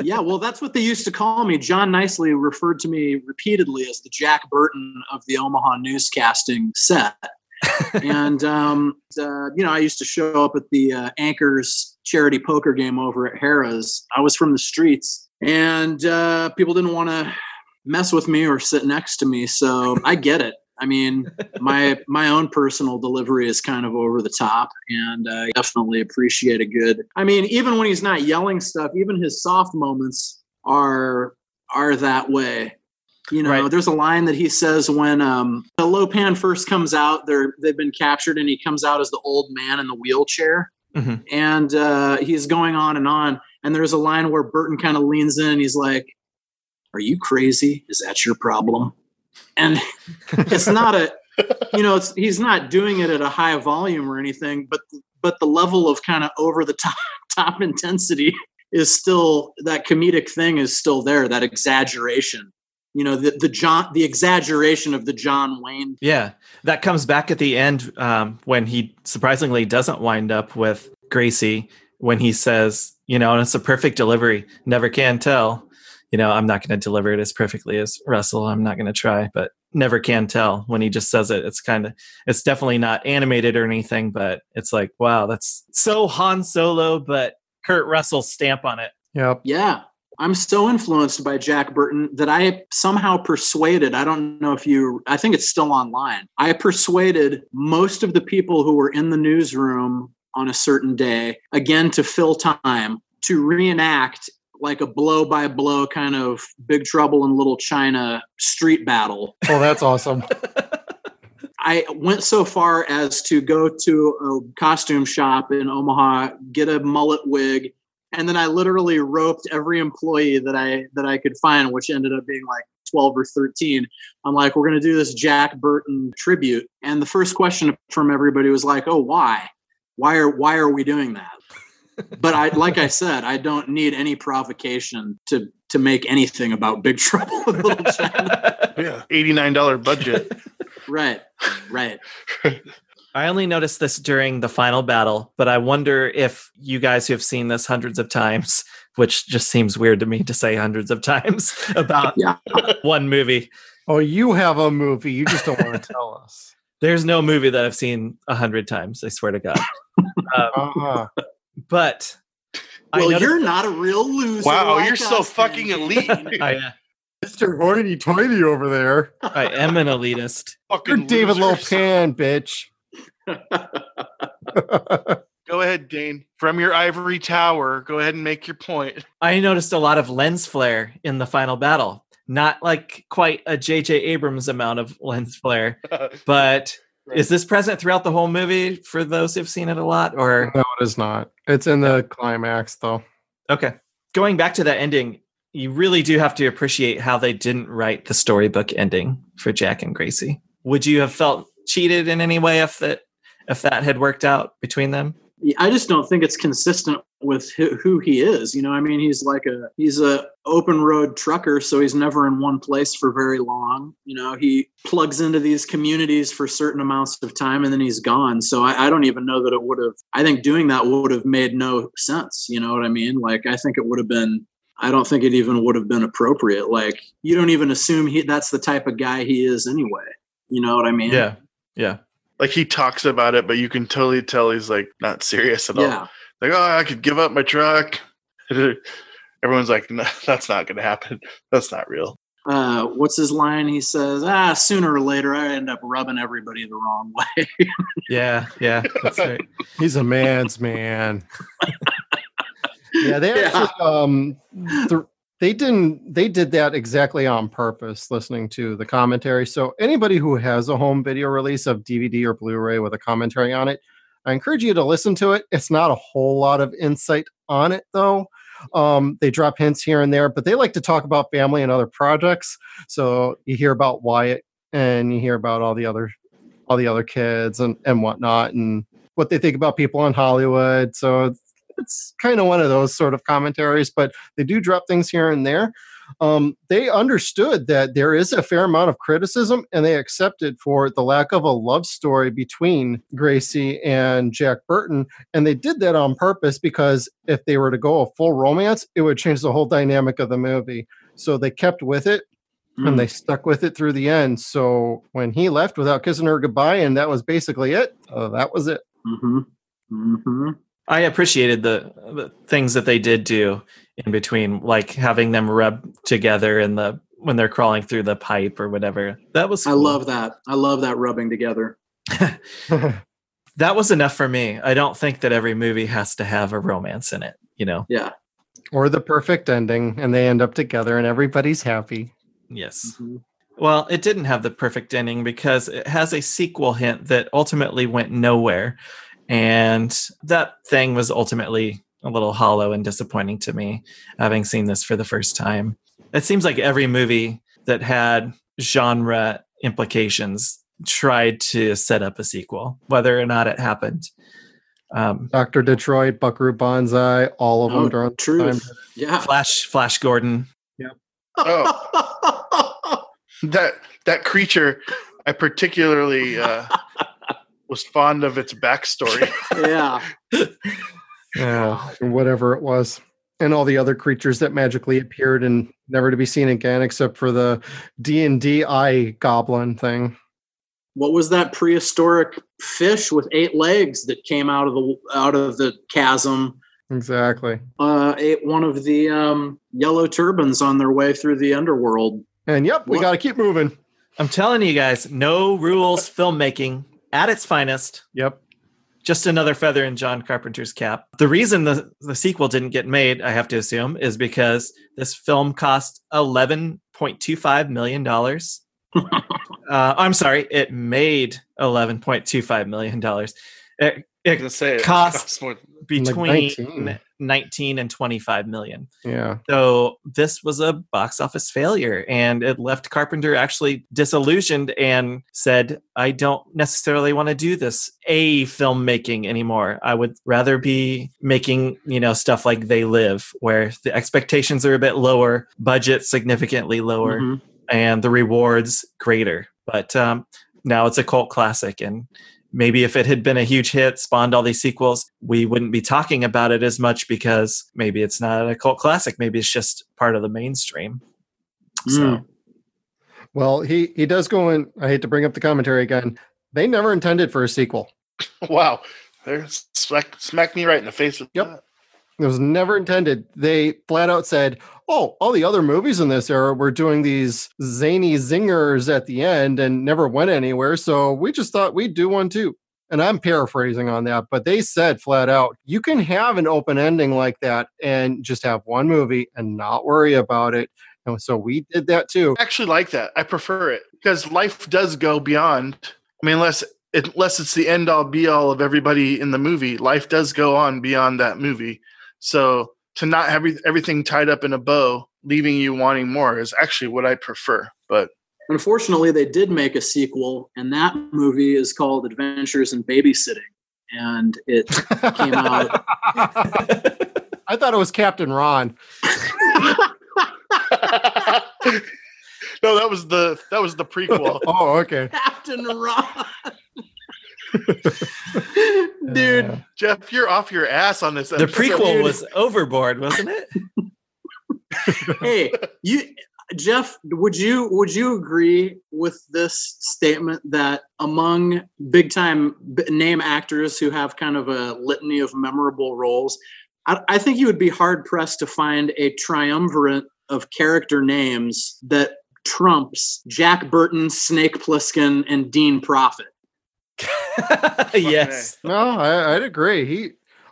Yeah, well, that's what they used to call me. John Nicely referred to me repeatedly as the Jack Burton of the Omaha newscasting set. And, you know, I used to show up at the Anchor's charity poker game over at Harrah's. I was from the streets, and people didn't want to mess with me or sit next to me. So I get it. I mean, my own personal delivery is kind of over the top, and I definitely appreciate a good, I mean, even when he's not yelling stuff, even his soft moments are that way. You know, right. There's a line that he says when Lo Pan first comes out, they've been captured, and he comes out as the old man in the wheelchair. Mm-hmm. And he's going on. And there's a line where Burton kind of leans in and he's like, are you crazy? Is that your problem? And it's not he's not doing it at a high volume or anything, but the level of kind of over the top intensity is still, that comedic thing is still there, that exaggeration. You know, the exaggeration of the John Wayne. Yeah, that comes back at the end when he surprisingly doesn't wind up with Gracie, when he says, you know, and it's a perfect delivery, never can tell. You know, I'm not going to deliver it as perfectly as Russell. I'm not going to try, but never can tell. When he just says it, it's definitely not animated or anything, but it's like, wow, that's so Han Solo, but Kurt Russell's stamp on it. Yep. Yeah. I'm so influenced by Jack Burton that I somehow persuaded, I think it's still online, I persuaded most of the people who were in the newsroom on a certain day, again, to fill time, to reenact like a blow by blow kind of Big Trouble in Little China street battle. Oh, that's awesome. I went so far as to go to a costume shop in Omaha, get a mullet wig, and then I literally roped every employee that I could find, which ended up being like 12 or 13. I'm like, we're going to do this Jack Burton tribute. And the first question from everybody was like, oh, why? Why are we doing that? But I, like I said, I don't need any provocation to make anything about Big Trouble in Little China. Yeah, $89 budget. Right. I only noticed this during the final battle, but I wonder if you guys who have seen this hundreds of times, which just seems weird to me to say hundreds of times about one movie. Oh, you have a movie. You just don't want to tell us. There's no movie that I've seen 100 times. I swear to God. But you're not a real loser. Wow, like you're so fucking elite. Mr. Hoity Toity over there. I am an elitist. You're David Lo Pan, bitch. Go ahead, Dane. From your ivory tower, go ahead and make your point. I noticed a lot of lens flare in the final battle. Not like quite a J.J. Abrams amount of lens flare, but right. Is this present throughout the whole movie for those who've seen it a lot? Or no, it is not. It's in the climax, though. Okay. Going back to that ending, you really do have to appreciate how they didn't write the storybook ending for Jack and Gracie. Would you have felt cheated in any way if that had worked out between them? I just don't think it's consistent with who he is. You know, I mean, he's a open road trucker, so he's never in one place for very long. You know, he plugs into these communities for certain amounts of time and then he's gone. So I don't even know that it would have, I think doing that would have made no sense. You know what I mean? Like, I think it would have been, I don't think it even would have been appropriate. Like, you don't even assume that's the type of guy he is anyway. You know what I mean? Yeah. Yeah. Like, he talks about it, but you can totally tell he's like not serious at all. Like, oh, I could give up my truck. Everyone's like, no, that's not going to happen. That's not real. What's his line? He says, sooner or later, I end up rubbing everybody the wrong way. Yeah. That's right. He's a man's man. Yeah, they actually, They did that exactly on purpose, listening to the commentary. So anybody who has a home video release of DVD or Blu-ray with a commentary on it, I encourage you to listen to it. It's not a whole lot of insight on it, though. They drop hints here and there, but they like to talk about family and other projects. So you hear about Wyatt and you hear about all the other kids and whatnot, and what they think about people in Hollywood. So it's kind of one of those sort of commentaries, but they do drop things here and there. They understood that there is a fair amount of criticism, and they accepted for the lack of a love story between Gracie and Jack Burton. And they did that on purpose, because if they were to go a full romance, it would change the whole dynamic of the movie. So they kept with it. And they stuck with it through the end. So when he left without kissing her goodbye, and that was basically it. That was it. Mm-hmm. Mm-hmm. I appreciated the things that they did do in between, like having them rub together when they're crawling through the pipe or whatever. That was cool. I love that rubbing together. That was enough for me. I don't think that every movie has to have a romance in it, you know? Yeah. Or the perfect ending, and they end up together and everybody's happy. Yes. Mm-hmm. Well, it didn't have the perfect ending because it has a sequel hint that ultimately went nowhere. And that thing was ultimately a little hollow and disappointing to me, having seen this for the first time. It seems like every movie that had genre implications tried to set up a sequel, whether or not it happened. Dr. Detroit, Buckaroo Banzai, all of them. Oh, true. Yeah. Flash Gordon. Yep. Oh. that creature, I particularly... was fond of its backstory. yeah, whatever it was, and all the other creatures that magically appeared and never to be seen again, except for the D&D eye goblin thing. What was that prehistoric fish with 8 legs that came out of the chasm? Exactly. Ate one of the yellow turbans on their way through the underworld. And yep, we got to keep moving. I'm telling you guys, no rules filmmaking. At its finest. Yep. Just another feather in John Carpenter's cap. The reason the sequel didn't get made, I have to assume, is because this film cost $11.25 million. I'm sorry, it made $11.25 million. It cost more, between like 19 and 25 million. Yeah. So this was a box office failure, and it left Carpenter actually disillusioned and said, I don't necessarily want to do this filmmaking anymore. I would rather be making, stuff like They Live, where the expectations are a bit lower, budget significantly lower, mm-hmm. and the rewards greater. But now it's a cult classic, and maybe if it had been a huge hit, spawned all these sequels, we wouldn't be talking about it as much because maybe it's not a cult classic. Maybe it's just part of the mainstream. So. Well, he does go in. I hate to bring up the commentary again. They never intended for a sequel. Wow. They smacked me right in the face with that. It was never intended. They flat out said, all the other movies in this era were doing these zany zingers at the end and never went anywhere, so we just thought we'd do one too. And I'm paraphrasing on that, but they said flat out, you can have an open ending like that and just have one movie and not worry about it. And so we did that too. I actually like that. I prefer it because life does go beyond. I mean, unless it's the end all be all of everybody in the movie, life does go on beyond that movie. So to not have everything tied up in a bow, leaving you wanting more is actually what I prefer. But unfortunately, they did make a sequel, and that movie is called Adventures in Babysitting. And it came out. I thought it was Captain Ron. No, that was the prequel. Oh, okay. Captain Ron. Dude, Jeff, you're off your ass on this episode. The prequel was Overboard, wasn't it? Hey, Jeff, would you agree with this statement that among big-time name actors who have kind of a litany of memorable roles, I think you would be hard-pressed to find a triumvirate of character names that trumps Jack Burton, Snake Plissken, and Dean Prophet? Yes. No, I'd agree.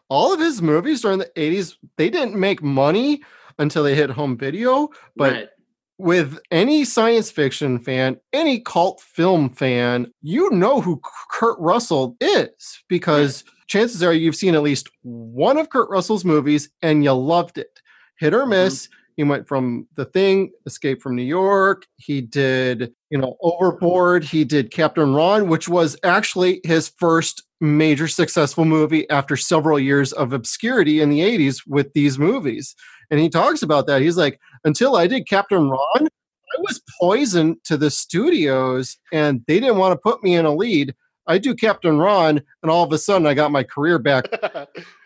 All of his movies during the 80s, they didn't make money until they hit home video. But with any science fiction fan, any cult film fan, you know who Kurt Russell is, because chances are you've seen at least one of Kurt Russell's movies and you loved it. Hit or miss. Mm-hmm. He went from The Thing, Escape from New York. He did, Overboard. He did Captain Ron, which was actually his first major successful movie after several years of obscurity in the 80s with these movies. And he talks about that. He's like, until I did Captain Ron, I was poisoned to the studios and they didn't want to put me in a lead. I do Captain Ron, and all of a sudden I got my career back.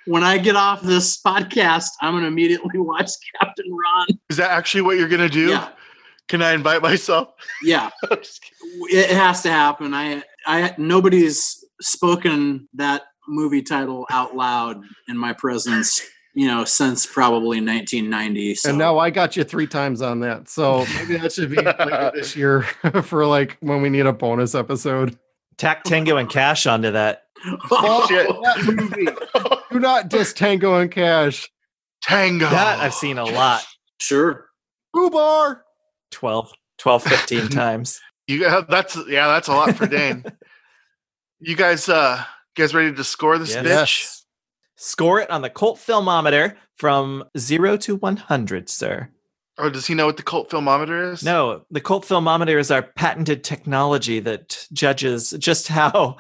When I get off this podcast, I'm going to immediately watch Captain Ron. Is that actually what you're going to do? Yeah. Can I invite myself? Yeah. It has to happen. Nobody's spoken that movie title out loud in my presence, since probably 1990. So. And now I got you 3 times on that. So maybe that should be later this year for when we need a bonus episode. Tack Tango and Cash onto that. Oh, shit. That movie. Do not diss Tango and Cash. Tango. That I've seen a lot. Sure. Boobar. 15 times. That's a lot for Dane. You guys ready to score this bitch? Yes. Score it on the cult filmometer from 0 to 100, sir. Or does he know what the cult filmometer is? No, the cult filmometer is our patented technology that judges just how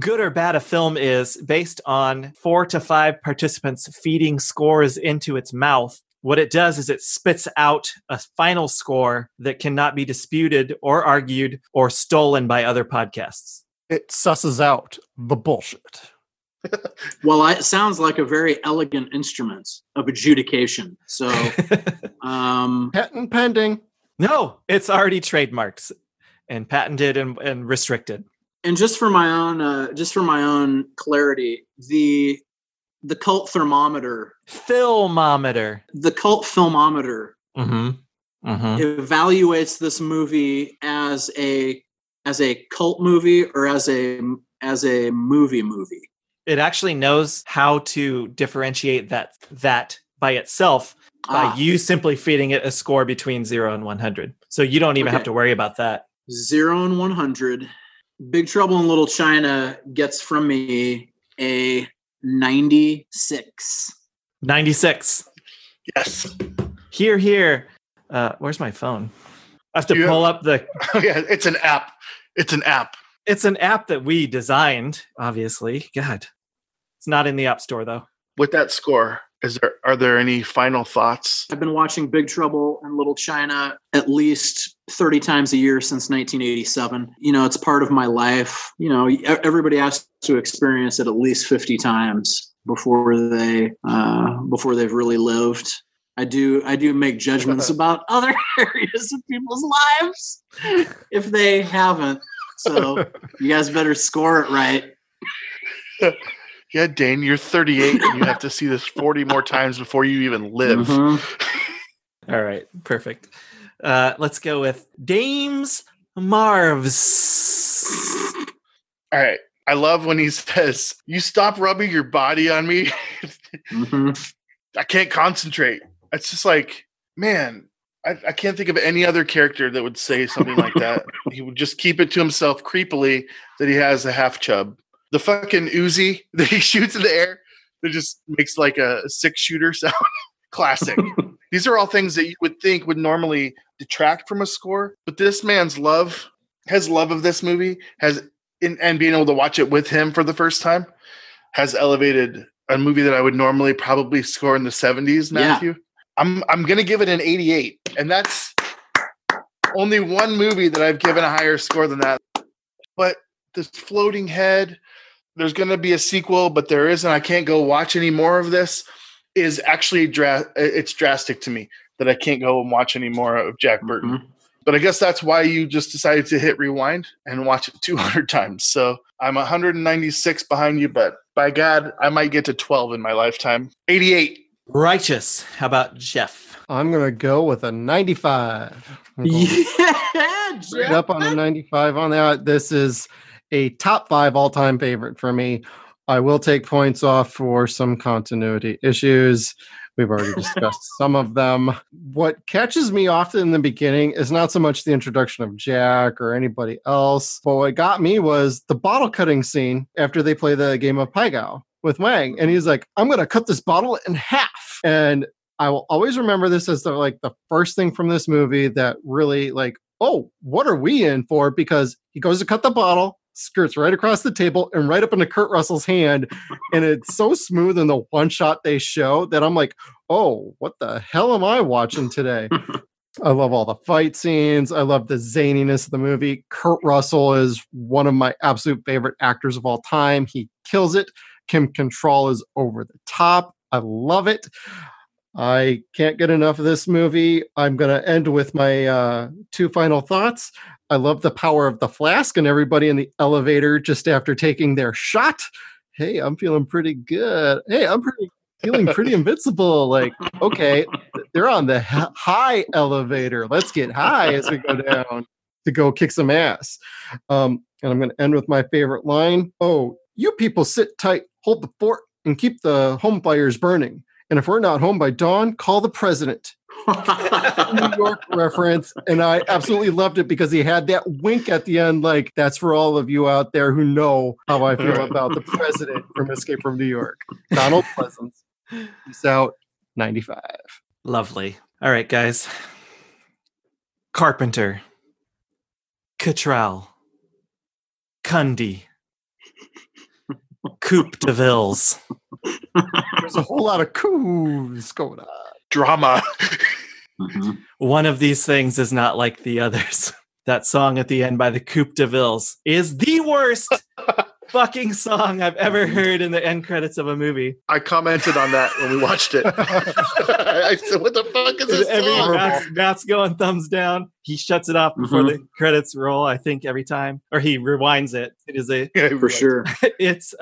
good or bad a film is based on 4 to 5 participants feeding scores into its mouth. What it does is it spits out a final score that cannot be disputed or argued or stolen by other podcasts. It susses out the bullshit. Well, it sounds like a very elegant instrument of adjudication. So, patent pending. No, it's already trademarked and patented and restricted. And just for my own clarity, the cult thermometer, filmometer, the cult filmometer evaluates this movie as a cult movie or as a movie. It actually knows how to differentiate that by itself by you simply feeding it a score between 0 and 100. So you don't even have to worry about that. 0 and 100. Big Trouble in Little China gets from me a 96. 96. Yes. Hear, hear. Where's my phone? I have to pull up the... yeah, it's an app. It's an app. It's an app that we designed, obviously. God. It's not in the App Store, though. With that score, are there any final thoughts? I've been watching Big Trouble in Little China at least 30 times a year since 1987. You know, it's part of my life. You know, everybody has to experience it at least 50 times before they've really lived. I do make judgments about other areas of people's lives if they haven't. So you guys better score it right. Yeah, Dane, you're 38 and you have to see this 40 more times before you even live. Mm-hmm. All right, perfect. Let's go with Dames Marv's. All right. I love when he says, "You stop rubbing your body on me." Mm-hmm. I can't concentrate. It's just like, man, I can't think of any other character that would say something like that. He would just keep it to himself creepily that he has a half chub. The fucking Uzi that he shoots in the air that just makes like a 6-shooter sound. Classic. These are all things that you would think would normally detract from a score. But this man's love, his love of this movie, and being able to watch it with him for the first time, has elevated a movie that I would normally probably score in the 70s, Matthew. Yeah. I'm going to give it an 88. And that's only one movie that I've given a higher score than that. But this floating head, there's going to be a sequel, but there isn't. I can't go watch any more of this. Is actually it's drastic to me that I can't go and watch any more of Jack Burton. Mm-hmm. But I guess that's why you just decided to hit rewind and watch it 200 times. So I'm 196 behind you, but by God, I might get to 12 in my lifetime. 88. Righteous. How about Jeff? I'm going to go with a 95. Yeah, Jeff. Up on a 95 on that. This is a top 5 all-time favorite for me. I will take points off for some continuity issues. We've already discussed some of them. What catches me often in the beginning is not so much the introduction of Jack or anybody else, but what got me was the bottle cutting scene after they play the game of Pai Gow with Wang. And he's like, "I'm going to cut this bottle in half." And I will always remember this as the first thing from this movie that really what are we in for? Because he goes to cut the bottle, skirts right across the table and right up into Kurt Russell's hand. And it's so smooth in the one shot they show that I'm like, oh, what the hell am I watching today? I love all the fight scenes. I love the zaniness of the movie. Kurt Russell is one of my absolute favorite actors of all time. He kills it. Kim Cattrall is over the top. I love it. I can't get enough of this movie. I'm going to end with my two final thoughts. I love the power of the flask and everybody in the elevator just after taking their shot. Hey, I'm feeling pretty good. Hey, I'm feeling pretty invincible. Like, okay, they're on the high elevator. Let's get high as we go down to go kick some ass. And I'm going to end with my favorite line. "Oh, you people sit tight, hold the fort, and keep the home fires burning. And if we're not home by dawn, call the president." New York reference, and I absolutely loved it because he had that wink at the end, like, that's for all of you out there who know how I feel about the president from Escape from New York. Donald Pleasance. Peace out. 95. Lovely. All right, guys. Carpenter. Cattrall. Cundey. Coupe de Villes. There's a whole lot of coups going on. Drama. Mm-hmm. One of these things is not like the others. That song at the end by the Coupe de Villes is the worst fucking song I've ever heard in the end credits of a movie. I commented on that when we watched it. I said, what the fuck is this song? Matt's going thumbs down. He shuts it off before the credits roll, I think, every time. Or he rewinds it. It is a... Yeah, for sure. It's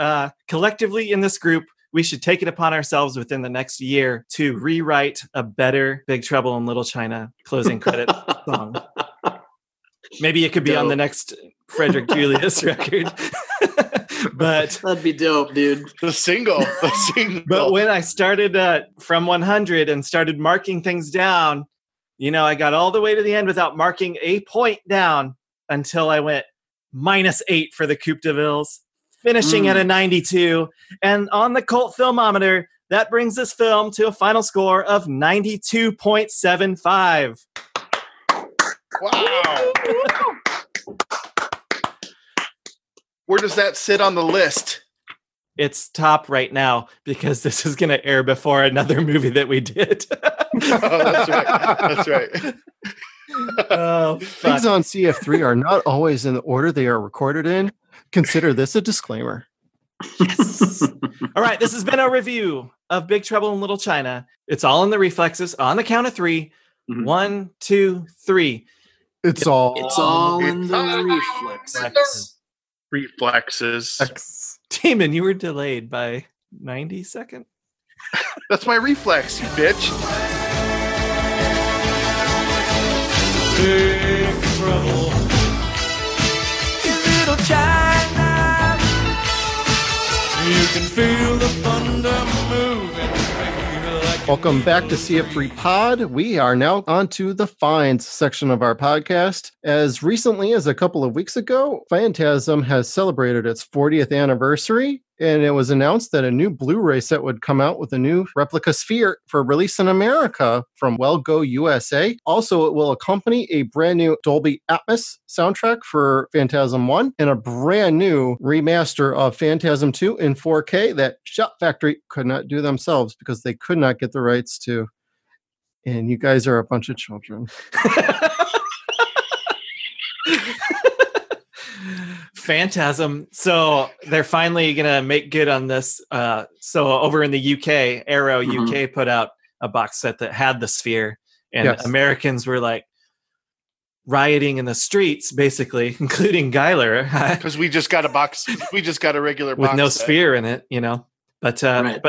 collectively in this group, we should take it upon ourselves within the next year to rewrite a better Big Trouble in Little China closing credit song. Maybe it could be on the next Frederick Julius record. But that'd be dope, dude. The single. But when I started from 100 and started marking things down, you know, I got all the way to the end without marking a point down until I went -8 for the Coupe de Villes, finishing at a 92. And on the Cult Filmometer, that brings this film to a final score of 92.75. Wow. Where does that sit on the list? It's top right now because this is going to air before another movie that we did. That's right. Oh, fuck. Things on CF3 are not always in the order they are recorded in. Consider this a disclaimer. Yes. All right. This has been our review of Big Trouble in Little China. It's all in the reflexes on the count of three. Mm-hmm. 1, 2, 3. It's all in the reflexes. Damon, you were delayed by 90 seconds. That's my reflex, you bitch. Big Trouble in Little China. You can feel the thunder moving. Like welcome back to CF3 Pod. We are now on to the finds section of our podcast. As recently as a couple of weeks ago, Phantasm has celebrated its 40th anniversary, and it was announced that a new Blu-ray set would come out with a new replica sphere for release in America from WellGo USA. Also, it will accompany a brand new Dolby Atmos soundtrack for Phantasm 1 and a brand new remaster of Phantasm 2 in 4K that Shot Factory could not do themselves because they could not get the rights to. And you guys are a bunch of children. Phantasm. So they're finally gonna make good on this. So over in the UK, Arrow UK put out a box set that had the sphere, and Americans were like rioting in the streets, basically, including Geiler, because we just got a regular box with no set. Sphere in it, you know. But right.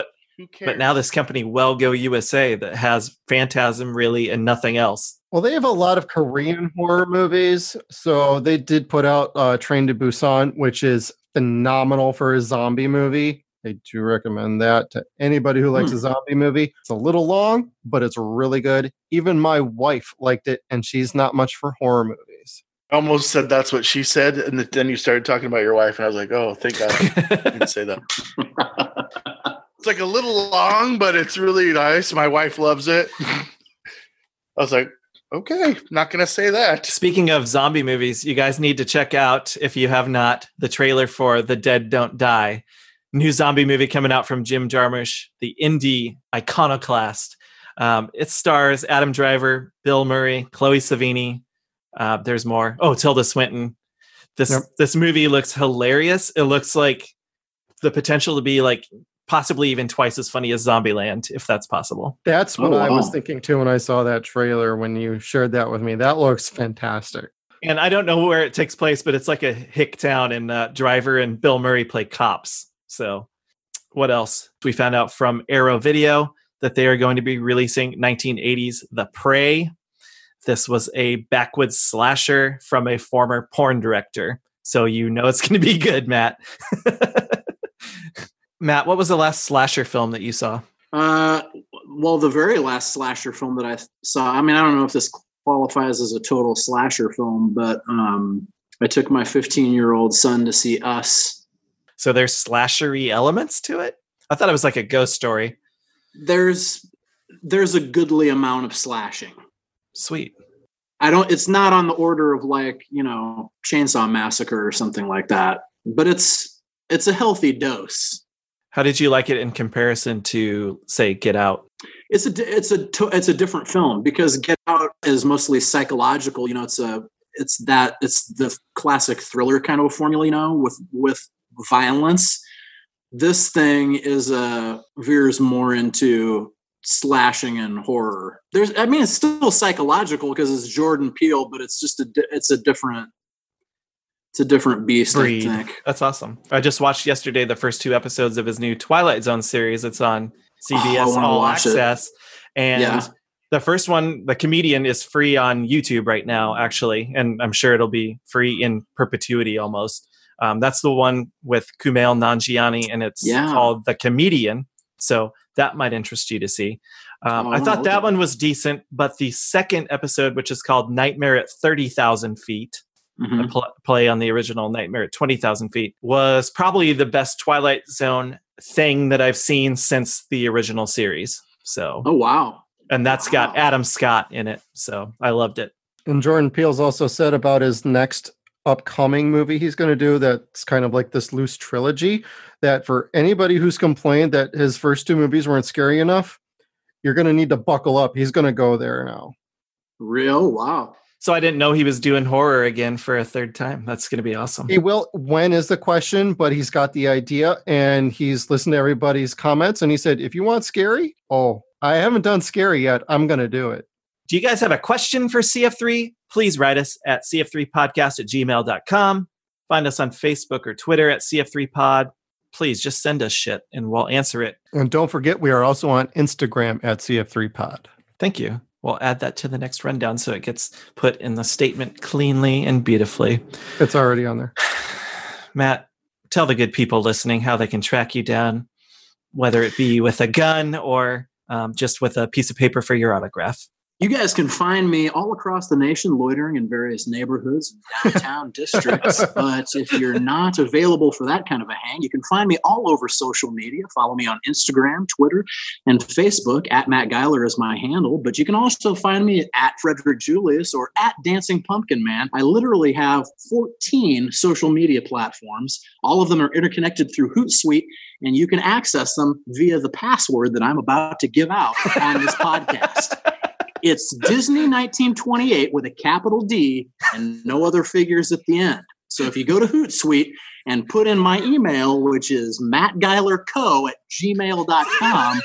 But now this company WellGo USA that has Phantasm really and nothing else. Well, they have a lot of Korean horror movies, so they did put out Train to Busan, which is phenomenal for a zombie movie. I do recommend that to anybody who likes a zombie movie. It's a little long, but it's really good. Even my wife liked it, and she's not much for horror movies. I almost said that's what she said, and then you started talking about your wife, and I was like, oh, thank God I didn't say that. It's like a little long, but it's really nice. My wife loves it. I was like, okay, not going to say that. Speaking of zombie movies, you guys need to check out, if you have not, the trailer for The Dead Don't Die. New zombie movie coming out from Jim Jarmusch, the indie iconoclast. It stars Adam Driver, Bill Murray, Chloe Sevigny. There's more. Oh, Tilda Swinton. This movie looks hilarious. It looks like the potential to be like possibly even twice as funny as Zombieland, if that's possible. That's what I was thinking too when I saw that trailer when you shared that with me. That looks fantastic. And I don't know where it takes place, but it's like a hick town, and Driver and Bill Murray play cops. So what else? We found out from Arrow Video that they are going to be releasing 1980s The Prey. This was a backwoods slasher from a former porn director. So you know it's going to be good, Matt. Matt, what was the last slasher film that you saw? Well, the very last slasher film that I saw, I mean, I don't know if this qualifies as a total slasher film, but I took my 15-year-old son to see Us. So there's slashery elements to it? I thought it was like a ghost story. There's a goodly amount of slashing. Sweet. It's not on the order of like, you know, Chainsaw Massacre or something like that, but it's a healthy dose. How did you like it in comparison to, say, Get Out? It's a different film because Get Out is mostly psychological. You know, it's the classic thriller kind of a formula. You know, with violence. This thing veers more into slashing and horror. It's still psychological because it's Jordan Peele, but it's just a different. It's a different beast, breed. I think. That's awesome. I just watched yesterday the first 2 episodes of his new Twilight Zone series. It's on CBS All Access. And the first one, the comedian, is free on YouTube right now, actually. And I'm sure it'll be free in perpetuity almost. That's the one with Kumail Nanjiani, and it's called The Comedian. So that might interest you to see. I thought that one was decent, but the second episode, which is called Nightmare at 30,000 Feet, mm-hmm. a play on the original Nightmare at 20,000 Feet, was probably the best Twilight Zone thing that I've seen since the original series. So, oh, wow. And that's got Adam Scott in it. So I loved it. And Jordan Peele's also said about his next upcoming movie he's going to do that's kind of like this loose trilogy, that for anybody who's complained that his first two movies weren't scary enough, you're going to need to buckle up. He's going to go there now. Real? Wow. So I didn't know he was doing horror again for a third time. That's going to be awesome. He will. When is the question, but he's got the idea and he's listened to everybody's comments. And he said, if you want scary, I haven't done scary yet. I'm going to do it. Do you guys have a question for CF3? Please write us at cf3podcast@gmail.com. Find us on Facebook or Twitter at CF3pod. Please just send us shit and we'll answer it. And don't forget, we are also on Instagram at CF3pod. Thank you. We'll add that to the next rundown so it gets put in the statement cleanly and beautifully. It's already on there. Matt, tell the good people listening how they can track you down, whether it be with a gun or just with a piece of paper for your autograph. You guys can find me all across the nation, loitering in various neighborhoods and downtown districts. But if you're not available for that kind of a hang, you can find me all over social media. Follow me on Instagram, Twitter, and Facebook. At Matt Geiler is my handle. But you can also find me at Frederick Julius or at Dancing Pumpkin Man. I literally have 14 social media platforms. All of them are interconnected through Hootsuite, and you can access them via the password that I'm about to give out on this podcast. It's Disney 1928 with a capital D and no other figures at the end. So if you go to Hootsuite and put in my email, which is mattgeilerco@gmail.com,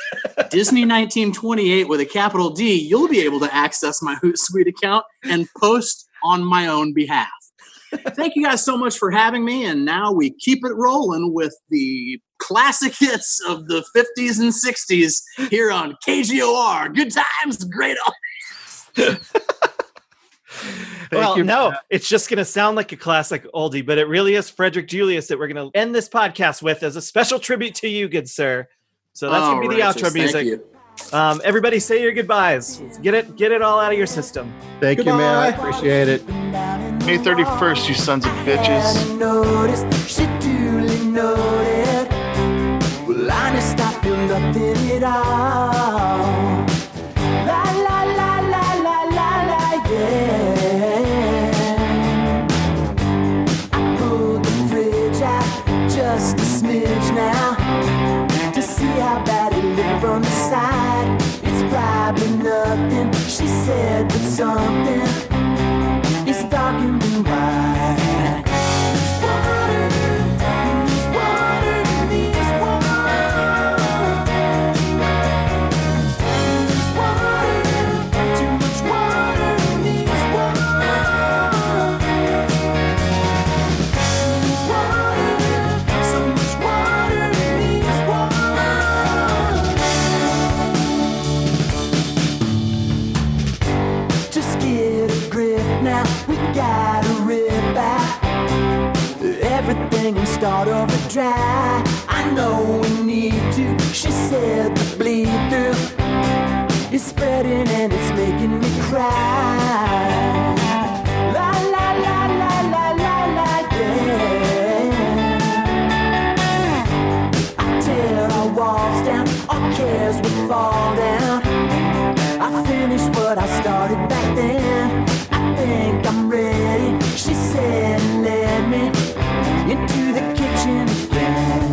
Disney 1928 with a capital D, you'll be able to access my Hootsuite account and post on my own behalf. Thank you guys so much for having me. And now we keep it rolling with the classic hits of the 50s and 60s here on KGOR. Good times, great all. Well, no, it's just going to sound like a classic oldie, but it really is Frederick Julius that we're going to end this podcast with as a special tribute to you, good sir. So that's going to be the outro music. Everybody say your goodbyes. Get it all out of your system. Thank you, man. I appreciate it. May 31st, you sons of bitches. Well, honest, I feel nothing at all. La, la, la, la, la, la, la, yeah. I pulled the fridge out just a smidge now to see how bad it looked from the side. It's probably nothing, she said, but something is talking to me. Start over dry. I know we need to. She said the bleed through is spreading and it's making me cry. La la la la la la la, yeah. I tear our walls down, our cares will fall down. I finish what I started back then. I think I'm ready. She said, let me into the kitchen again.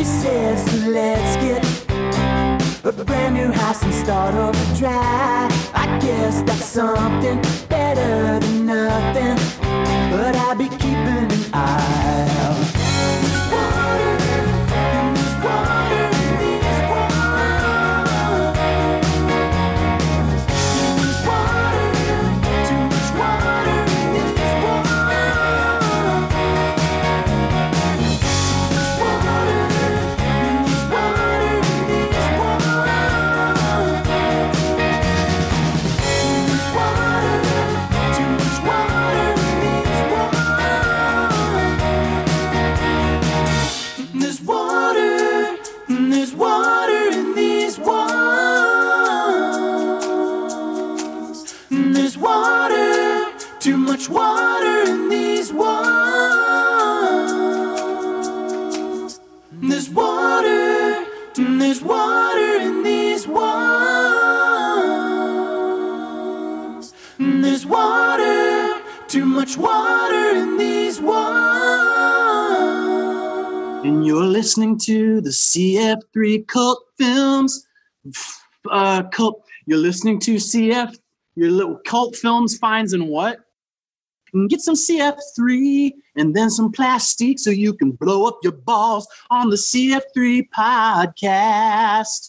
she said, so let's get a brand new house and start off dry. I guess that's something better than nothing, but I'll be keeping an eye out. Water in these walls. There's water in these walls. There's water, too much water in these walls. And you're listening to the CF3 Cult Films. You're listening to CF. Your little Cult Films finds and what? And get some CF3 and then some plastic so you can blow up your balls on the CF3 podcast.